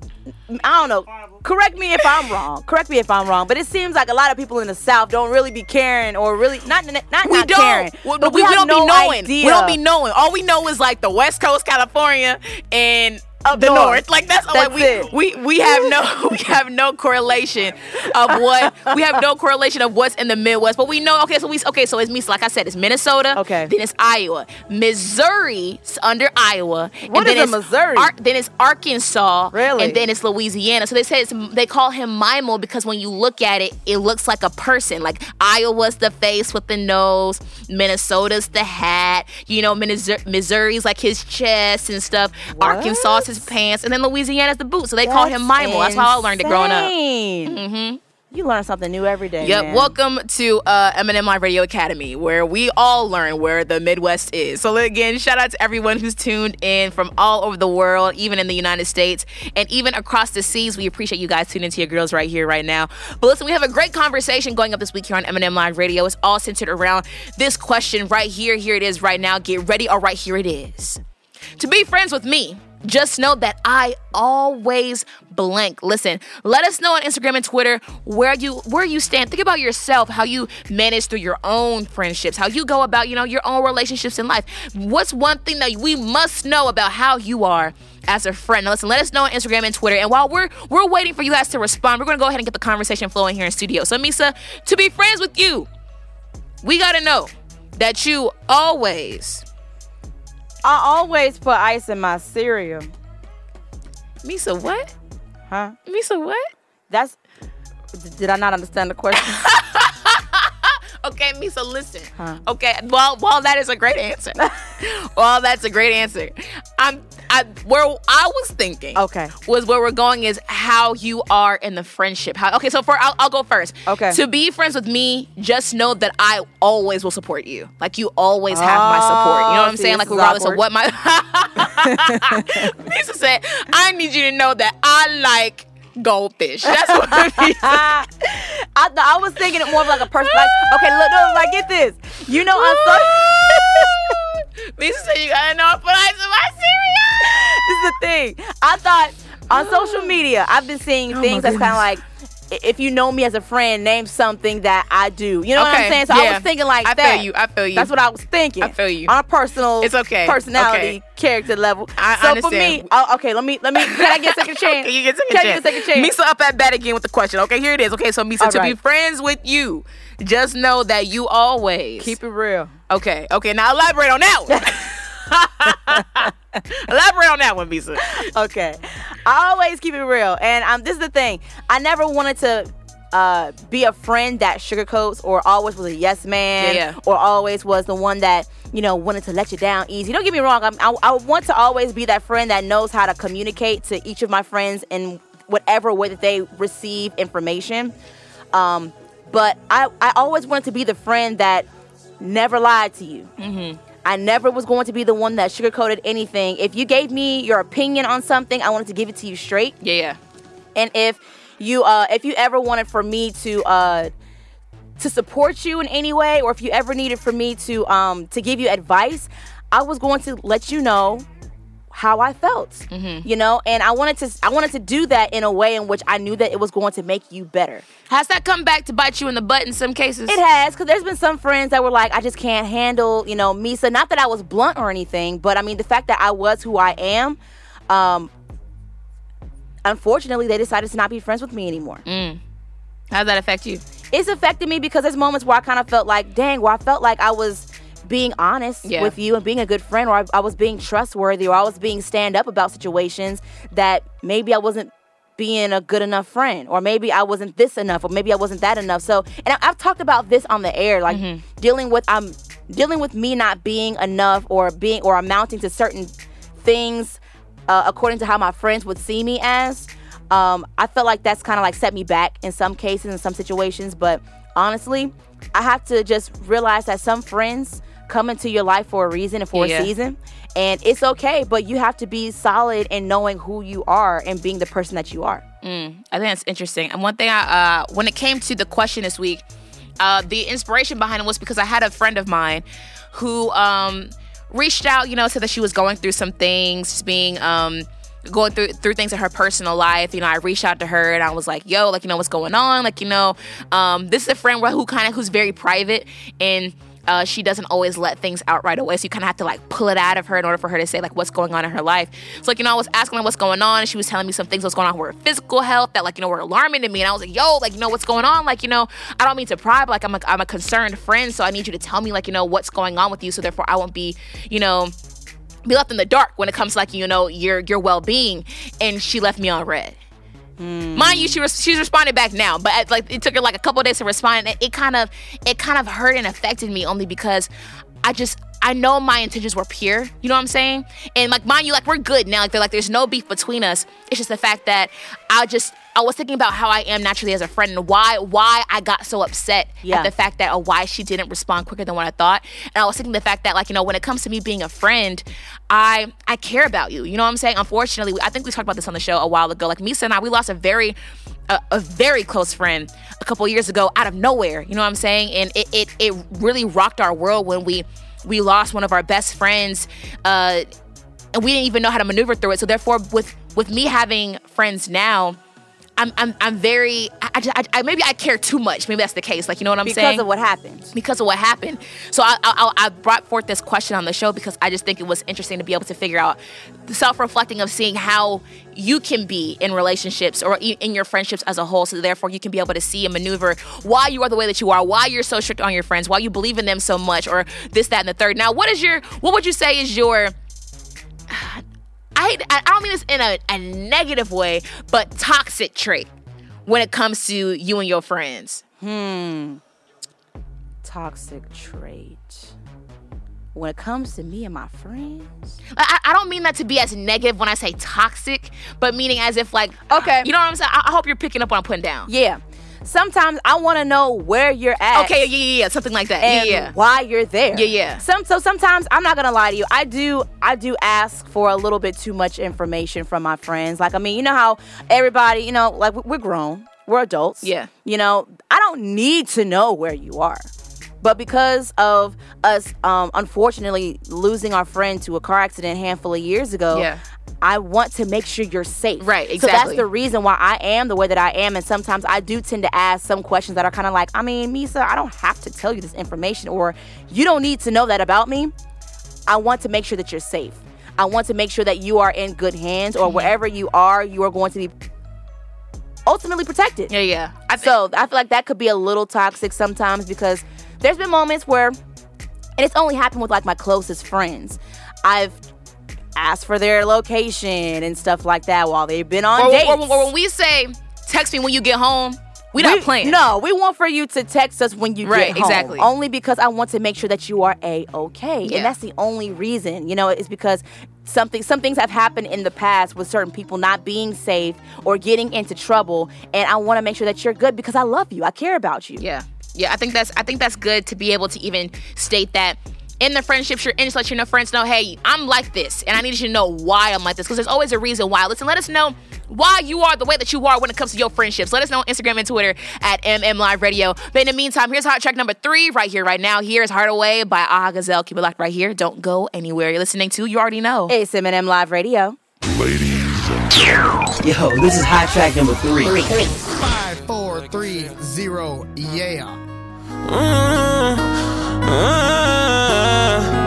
I don't know. Correct me if I'm wrong. Correct me if I'm wrong. But it seems like a lot of people in the South don't really be caring or really not not not we not don't. caring. Well, but we, we, we don't no be knowing. Idea. We don't be knowing. All we know is like the West Coast, California, and up the north. north. Like that's, that's like we, it. we we have no we have no correlation of what we have no correlation of what's in the Midwest. But we know okay, so we okay, so it's me like I said, it's Minnesota, okay. Then it's Iowa. Missouri's under Iowa. What and is then a it's Missouri? Ar- then it's Arkansas. Really? And then it's Louisiana. So they say it's they call him Mimo because when you look at it, it looks like a person. Like Iowa's the face with the nose, Minnesota's the hat, you know, Missouri's like his chest and stuff. What? Arkansas's pants, and then Louisiana's the boots, so they That's call him Mimo. That's how I learned it growing up. Mm-hmm. You learn something new every day. Yep. Man. Welcome to uh, M and M Live Radio Academy, where we all learn where the Midwest is. So again, shout out to everyone who's tuned in from all over the world, even in the United States, and even across the seas. We appreciate you guys tuning into your girls right here, right now. But listen, we have a great conversation going up this week here on M and M Live Radio. It's all centered around this question right here. Here it is, right now. Get ready. All right, here it is. To be friends with me. Just know that I always blank. Listen, let us know on Instagram and Twitter where you where you stand. Think about yourself, how you manage through your own friendships, how you go about, you know, your own relationships in life. What's one thing that we must know about how you are as a friend? Now listen, let us know on Instagram and Twitter. And while we're we're waiting for you guys to respond, we're going to go ahead and get the conversation flowing here in studio. So Misa, to be friends with you, we got to know that you always... I always put ice in my cereal. Misa, what? Huh? Misa, what? That's... Did I not understand the question? Okay, Misa, listen. Huh? Okay, well, well, that is a great answer. well, that's a great answer. I'm... I, where I was thinking okay. was where we're going is how you are in the friendship. How, okay, so for I'll, I'll go first. Okay. To be friends with me, just know that I always will support you. Like, you always have oh, my support. You know what I'm see, saying? Like, regardless awkward. of what my... Misa said, I need you to know that I like goldfish. That's what Misa said. I, th- I was thinking it more of like a person. Like, okay, look, no, like, get this. You know I'm so... Misa said, you gotta know I put ice in my cereal. This is the thing. I thought on social media, I've been seeing things oh that's kind of like, if you know me as a friend, name something that I do. You know okay, what I'm saying? So yeah. I was thinking like I that. I feel you. I feel you. That's what I was thinking. I feel you. On a personal, it's okay. personality, okay. character level. I so understand. for me, oh, okay, let me, let me, can I get a second chance? okay, you get second can chance. I get a second chance? Misa up at bat again with the question. Okay, here it is. Okay, so Misa, All to right. be friends with you, just know that you always. Keep it real. Okay, okay, now elaborate on that one. Elaborate on that one, Misa. Okay, I always keep it real, and um, this is the thing. I never wanted to uh, be a friend that sugarcoats, or always was a yes man, yeah, yeah. or always was the one that you know wanted to let you down easy. Don't get me wrong. I'm, I I want to always be that friend that knows how to communicate to each of my friends in whatever way that they receive information. Um, but I I always wanted to be the friend that never lied to you. Mm-hmm. I never was going to be the one that sugarcoated anything. If you gave me your opinion on something, I wanted to give it to you straight. Yeah, yeah. And if you, uh, if you ever wanted for me to, uh, to support you in any way, or if you ever needed for me to, um, to give you advice, I was going to let you know how I felt. Mm-hmm. You know, and I wanted to, I wanted to do that in a way in which I knew that it was going to make you better. Has that come back to bite you in the butt in some cases? It has, because there's been some friends that were like, I just can't handle, you know, Misa. Not that I was blunt or anything, but I mean, the fact that I was who I am, um, unfortunately, they decided to not be friends with me anymore. Mm. How does that affect you? It's affected me because there's moments where I kind of felt like, dang, where I felt like I was being honest yeah. with you and being a good friend, or I, I was being trustworthy, or I was being stand up about situations that maybe I wasn't being a good enough friend, or maybe I wasn't this enough, or maybe I wasn't that enough. So, and I've talked about this on the air, like mm-hmm. dealing with I'm um, dealing with me not being enough, or being or amounting to certain things uh, according to how my friends would see me as. Um, I felt like that's kind of like set me back in some cases, in some situations. But honestly, I have to just realize that some friends come into your life for a reason and for yeah. a season. And it's okay, but you have to be solid in knowing who you are and being the person that you are. Mm, I think that's interesting. And one thing, I, uh, when it came to the question this week, uh, the inspiration behind it was because I had a friend of mine who um, reached out, you know, said that she was going through some things, just being... Um, going through through things in her personal life. You know, I reached out to her and I was like, yo, like, you know, what's going on? Like, you know, um, this is a friend who kind of who's very private, and uh, she doesn't always let things out right away. So you kind of have to like pull it out of her in order for her to say like what's going on in her life. So like, you know, I was asking her what's going on, and she was telling me some things that was going on with her physical health that like, you know, were alarming to me. And I was like, yo, like, you know, what's going on? Like, you know, I don't mean to pry, but like I'm a, I'm a concerned friend. So I need you to tell me like, you know, what's going on with you. So therefore I won't be, you know, be left in the dark when it comes to like, you know, your your well-being. And she left me on red. Mm. Mind you, she re- she's responded back now, but at, like it took her like a couple of days to respond, and it kind of it kind of hurt and affected me only because I just I know my intentions were pure, you know what I'm saying? And like mind you, like we're good now, like they're like there's no beef between us. It's just the fact that I just I was thinking about how I am naturally as a friend and why why I got so upset yeah. at the fact that or why she didn't respond quicker than what I thought. And I was thinking the fact that like you know when it comes to me being a friend, I I care about you. You know what I'm saying? Unfortunately, I think we talked about this on the show a while ago. Like Misa and I, we lost a very a, a very close friend a couple years ago out of nowhere. You know what I'm saying? And it it it really rocked our world when we we lost one of our best friends, uh, and we didn't even know how to maneuver through it. So therefore, with with me having friends now, I'm I'm I'm very I, just, I, I maybe I care too much. Maybe that's the case. Like you know what I'm because saying? Because of what happened. Because of what happened. So I, I I brought forth this question on the show because I just think it was interesting to be able to figure out the self-reflecting of seeing how you can be in relationships or in your friendships as a whole. So therefore you can be able to see and maneuver why you are the way that you are, why you're so strict on your friends, why you believe in them so much, or this, that, and the third. Now, what is your what would you say is your I hate, I don't mean this in a, a negative way, but toxic trait when it comes to you and your friends? Hmm. Toxic trait. When it comes to me and my friends? I, I don't mean that to be as negative when I say toxic, but meaning as if like, okay, you know what I'm saying? I hope you're picking up what I'm putting down. Yeah. Sometimes I want to know where you're at. Okay, yeah, yeah, yeah, something like that. And yeah, yeah. why you're there. Yeah, yeah. Some, so sometimes, I'm not going to lie to you, I do I do ask for a little bit too much information from my friends. Like, I mean, you know how everybody, you know, like we're grown. We're adults. Yeah. You know, I don't need to know where you are. But because of us, um, unfortunately, losing our friend to a car accident a handful of years ago, yeah. I want to make sure you're safe. Right, exactly. So that's the reason why I am the way that I am. And sometimes I do tend to ask some questions that are kind of like, I mean, Misa, I don't have to tell you this information, or you don't need to know that about me. I want to make sure that you're safe. I want to make sure that you are in good hands, or wherever you are, you are going to be ultimately protected. Yeah, yeah. I th- so I feel like that could be a little toxic sometimes, because there's been moments where, and it's only happened with like my closest friends, I've asked for their location and stuff like that while they've been on or, dates. Or, or when we say, text me when you get home, we, we not playing. No, we want for you to text us when you right, get home. Right, exactly. Only because I want to make sure that you are A-okay. Yeah. And that's the only reason, you know, it's because something, some things have happened in the past with certain people not being safe or getting into trouble. And I want to make sure that you're good because I love you. I care about you. Yeah. Yeah, I think that's I think that's good to be able to even state that in the friendships you're in, just let your friends know, hey, I'm like this, and I need you to know why I'm like this, because there's always a reason why. Listen, let us know why you are the way that you are when it comes to your friendships. Let us know on Instagram and Twitter at M and M Live Radio. But in the meantime, here's hot track number three right here, right now. Here is Heart Away by Aha Gazelle. Keep it locked right here. Don't go anywhere. You're listening to, you already know, it's M and M Live Radio. Ladies and gentlemen. Yo, this is hot track number three. Three, three. Five, four, three, zero, yeah. Mm, mm.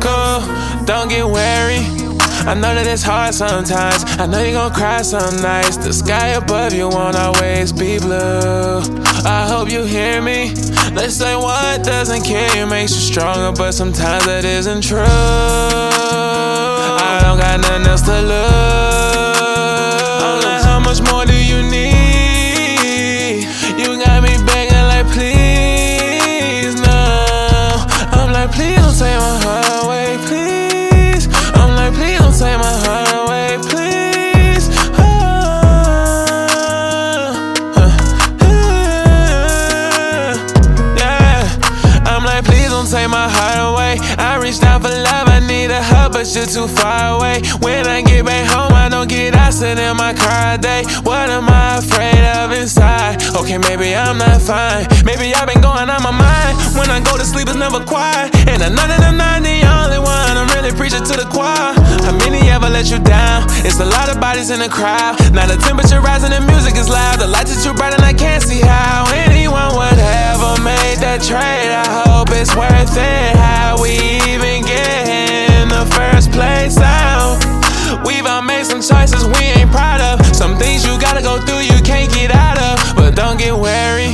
Cool, don't get weary. I know that it's hard sometimes. I know you gon' cry some nights. The sky above you won't always be blue. I hope you hear me. They say what doesn't kill you makes you stronger, but sometimes that isn't true. I don't got nothing else to lose. I'm like, how much more do you need? You got me begging. Please, no. I'm like, please don't take my heart away, please. I'm like, please don't take my heart away, please. Oh, yeah. Yeah. I'm like, please don't take my heart away. I reached out for love, I needed help, but you're too far away. When I get back home, I don't get out, sit in my car all day. What am I afraid of inside? Okay, maybe I'm not fine. Maybe I've been going out my mind. When I go to sleep, it's never quiet. And I know that I'm not the only one. I'm really preaching to the choir. How many ever let you down? It's a lot of bodies in the crowd. Now the temperature rising, the music is loud. The lights are too bright and I can't see how anyone would ever make that trade. I hope it's worth it. How we even get here in the first place out. We've all made some choices we ain't proud of. Some things you gotta go through, you can't get out of. But don't get weary,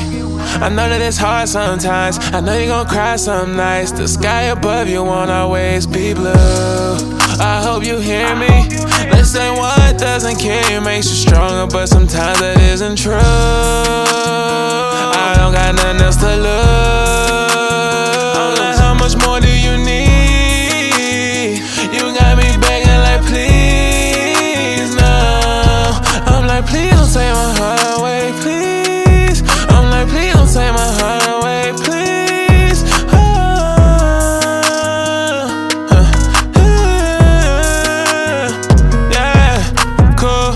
I know that it's hard sometimes. I know you gon' cry some nights. The sky above you won't always be blue. I hope you hear me. Listen, what doesn't kill you makes you stronger, but sometimes that isn't true. I don't got nothing else to lose. I'm like, how much more do you need? You got me begging like, please, no. I'm like, please don't take my heart away, please. I'm like, please don't take my heart away, please. Oh, uh, uh, yeah, cool.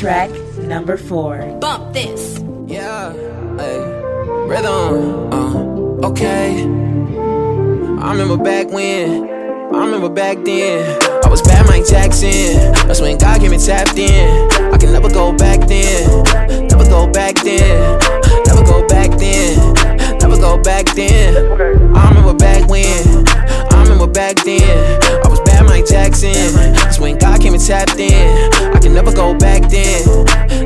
Track number four. Bump this. Yeah. Hey. Rhythm. Uh, okay. I remember back when. I remember back then. I was bad Mike Jackson. That's when God gave me tapped in. I can never go back then. Never go back then. Never go back then. Never go back then. I remember back when. I remember back then. I was bad Mike Jackson. That's when God came and tapped in. I can never go back then.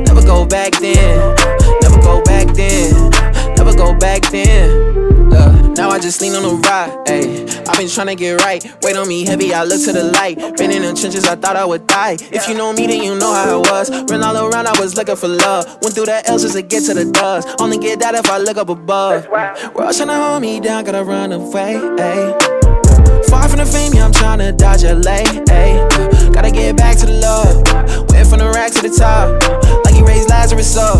Never go back then. Never go back then. Never go back then. Look, now I just lean on the ride. Ayy, I've been trying to get right. Weight on me heavy, I look to the light. Been in the trenches, I thought I would die. If you know me, then you know how I was. Ran all around, I was looking for love. Went through the L's just to get to the dubs. Only get that if I look up above. World trying to hold me down, gotta run away. Ayy. Far from the fame, yeah, I'm tryna dodge L A, ayy. Gotta get back to the love. Went from the rack to the top, like he raised Lazarus up.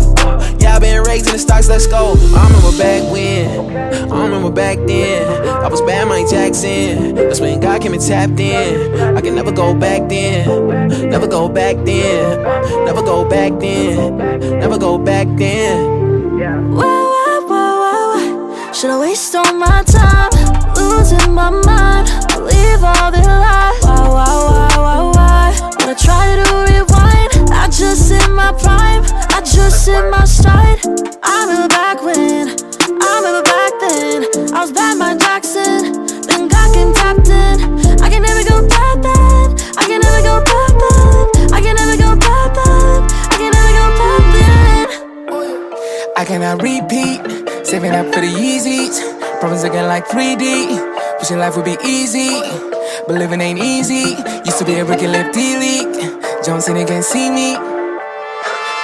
Yeah, I been raised in the stocks, let's go. I remember back when, I remember back then. I was bad Mike Jackson, that's when God came and tapped in. I can never go back then, never go back then. Never go back then, never go back then. Yeah. Whoa, whoa, whoa, whoa, should've wasted all my time. Losing my mind, believe all the lies. Why, why, why, why, why? When I try to rewind, I just hit my prime, I just hit my stride. I remember back when, I remember back then. I was bad Mike Jackson, then got tapped in. I can never go back then, I can never go back then. I can never go back then, I can never go back then. I cannot repeat, saving up for the Yeezys. Problems looking like three D. Wishing life would be easy, but living ain't easy. Used to be a rookie lip Dilly. Johnson can't see me.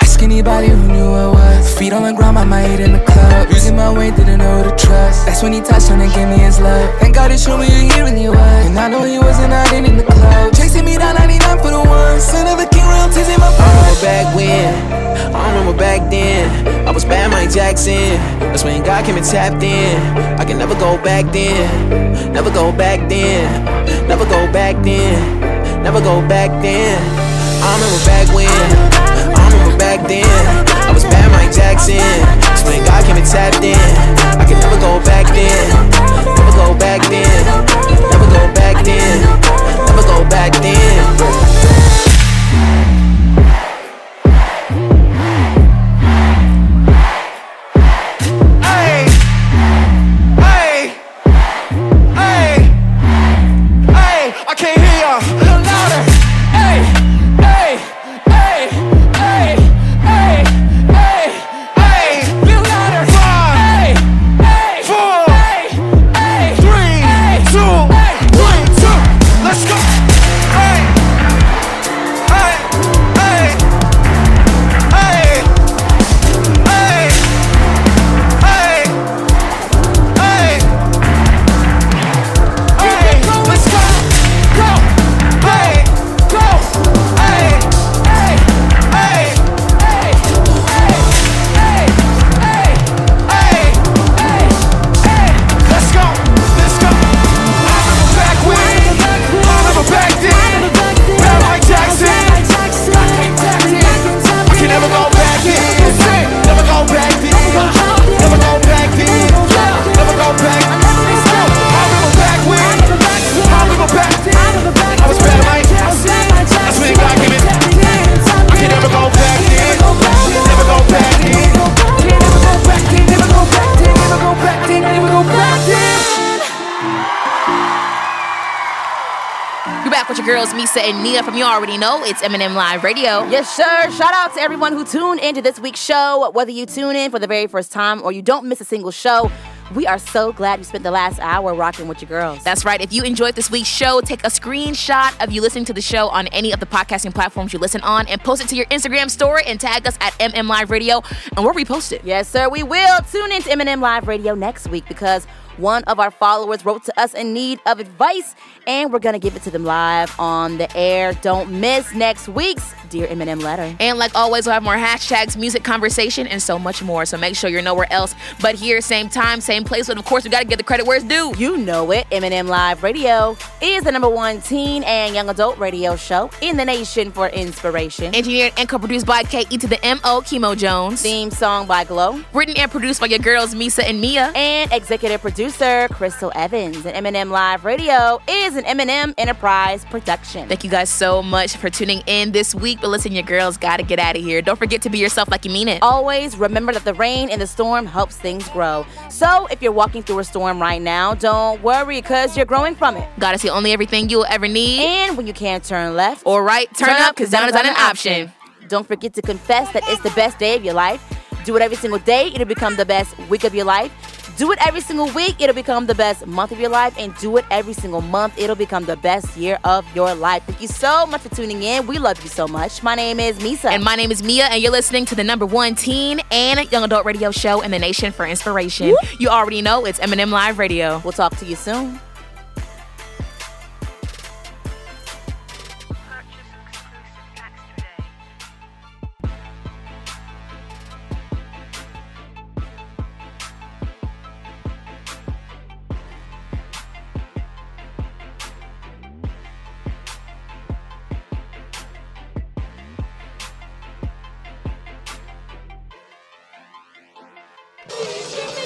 Ask anybody who knew I was. Feet on the ground, my mind in the club. Using my weight, didn't know to trust. That's when he touched on and gave me his love. Thank God he showed me you're here when he was. And I know he wasn't out in the club. Chasing me down, ninety-nine for the one. Son of a king, real tears in my blood. I remember back when, I remember back then. I was bad Mike Jackson, that's when God came and tapped in. I can never go back then, never go back then. Never go back then, never go back then. I remember back when, I remember back then. I was bad Mike Jackson, that's when God came and tapped in. I can never go back then, never go back then. Never go back then, never go back then. Hey, hey, hey, hey, hey, back with your girls, Misa and Nia from You Already Know. It's M and M Live Radio. Yes, sir. Shout out to everyone who tuned into this week's show. Whether you tune in for the very first time or you don't miss a single show, we are so glad you spent the last hour rocking with your girls. That's right. If you enjoyed this week's show, take a screenshot of you listening to the show on any of the podcasting platforms you listen on and post it to your Instagram story and tag us at M and M Live Radio, and we'll repost it. Yes, sir, we will. Tune in to M and M Live Radio next week because one of our followers wrote to us in need of advice, and we're going to give it to them live on the air. Don't miss next week's Dear M and M Letter. And like always, we'll have more hashtags, music, conversation, and so much more. So make sure you're nowhere else but here, same time, same place. But of course, we got to get the credit where it's due. You know it. M and M Live Radio is the number one teen and young adult radio show in the nation for inspiration. Engineered and co-produced by K E to the M O, Kimo Jones. Theme song by Glow. Written and produced by your girls, Misa and Mia. And executive produced Producer Crystal Evans. And M and M Live Radio is an M and M Enterprise Production. Thank you guys so much for tuning in this week. But listen, your girls gotta get out of here. Don't forget to be yourself like you mean it. Always remember that the rain and the storm helps things grow. So if you're walking through a storm right now, don't worry, because you're growing from it. God is the only everything you'll ever need. And when you can't turn left or right, turn, turn up, because down is not an option. option. Don't forget to confess that it's the best day of your life. Do it every single day. It'll become the best week of your life. Do it every single week. It'll become the best month of your life. And do it every single month. It'll become the best year of your life. Thank you so much for tuning in. We love you so much. My name is Misa. And my name is Mia. And you're listening to the number one teen and young adult radio show in the nation for inspiration. Woo. You already know it's M and M Live Radio. We'll talk to you soon.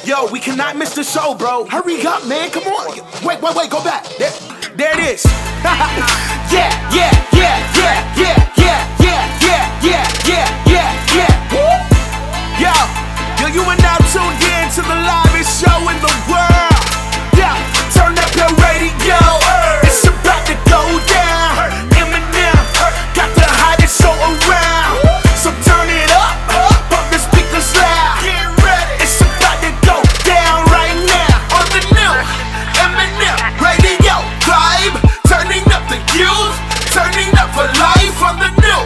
Yo, we cannot miss the show, bro. Hurry up, man. Come on. Wait, wait, wait. Go back. There, there it is. Yeah, yeah, yeah, yeah, yeah, yeah, yeah, yeah, yeah, yeah, yeah, yeah. Yo, yo, you are now tuned in to the liveest show in the world. Yeah, turn up your radio. It's about to go down. Eminem got the hottest show around. So turn it up. Pump the speakers loud. Youth, turning up for life on the new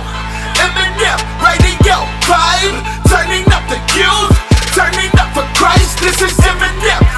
M and M Radio vibe. Turning up the youth, turning up for Christ. This is M and M.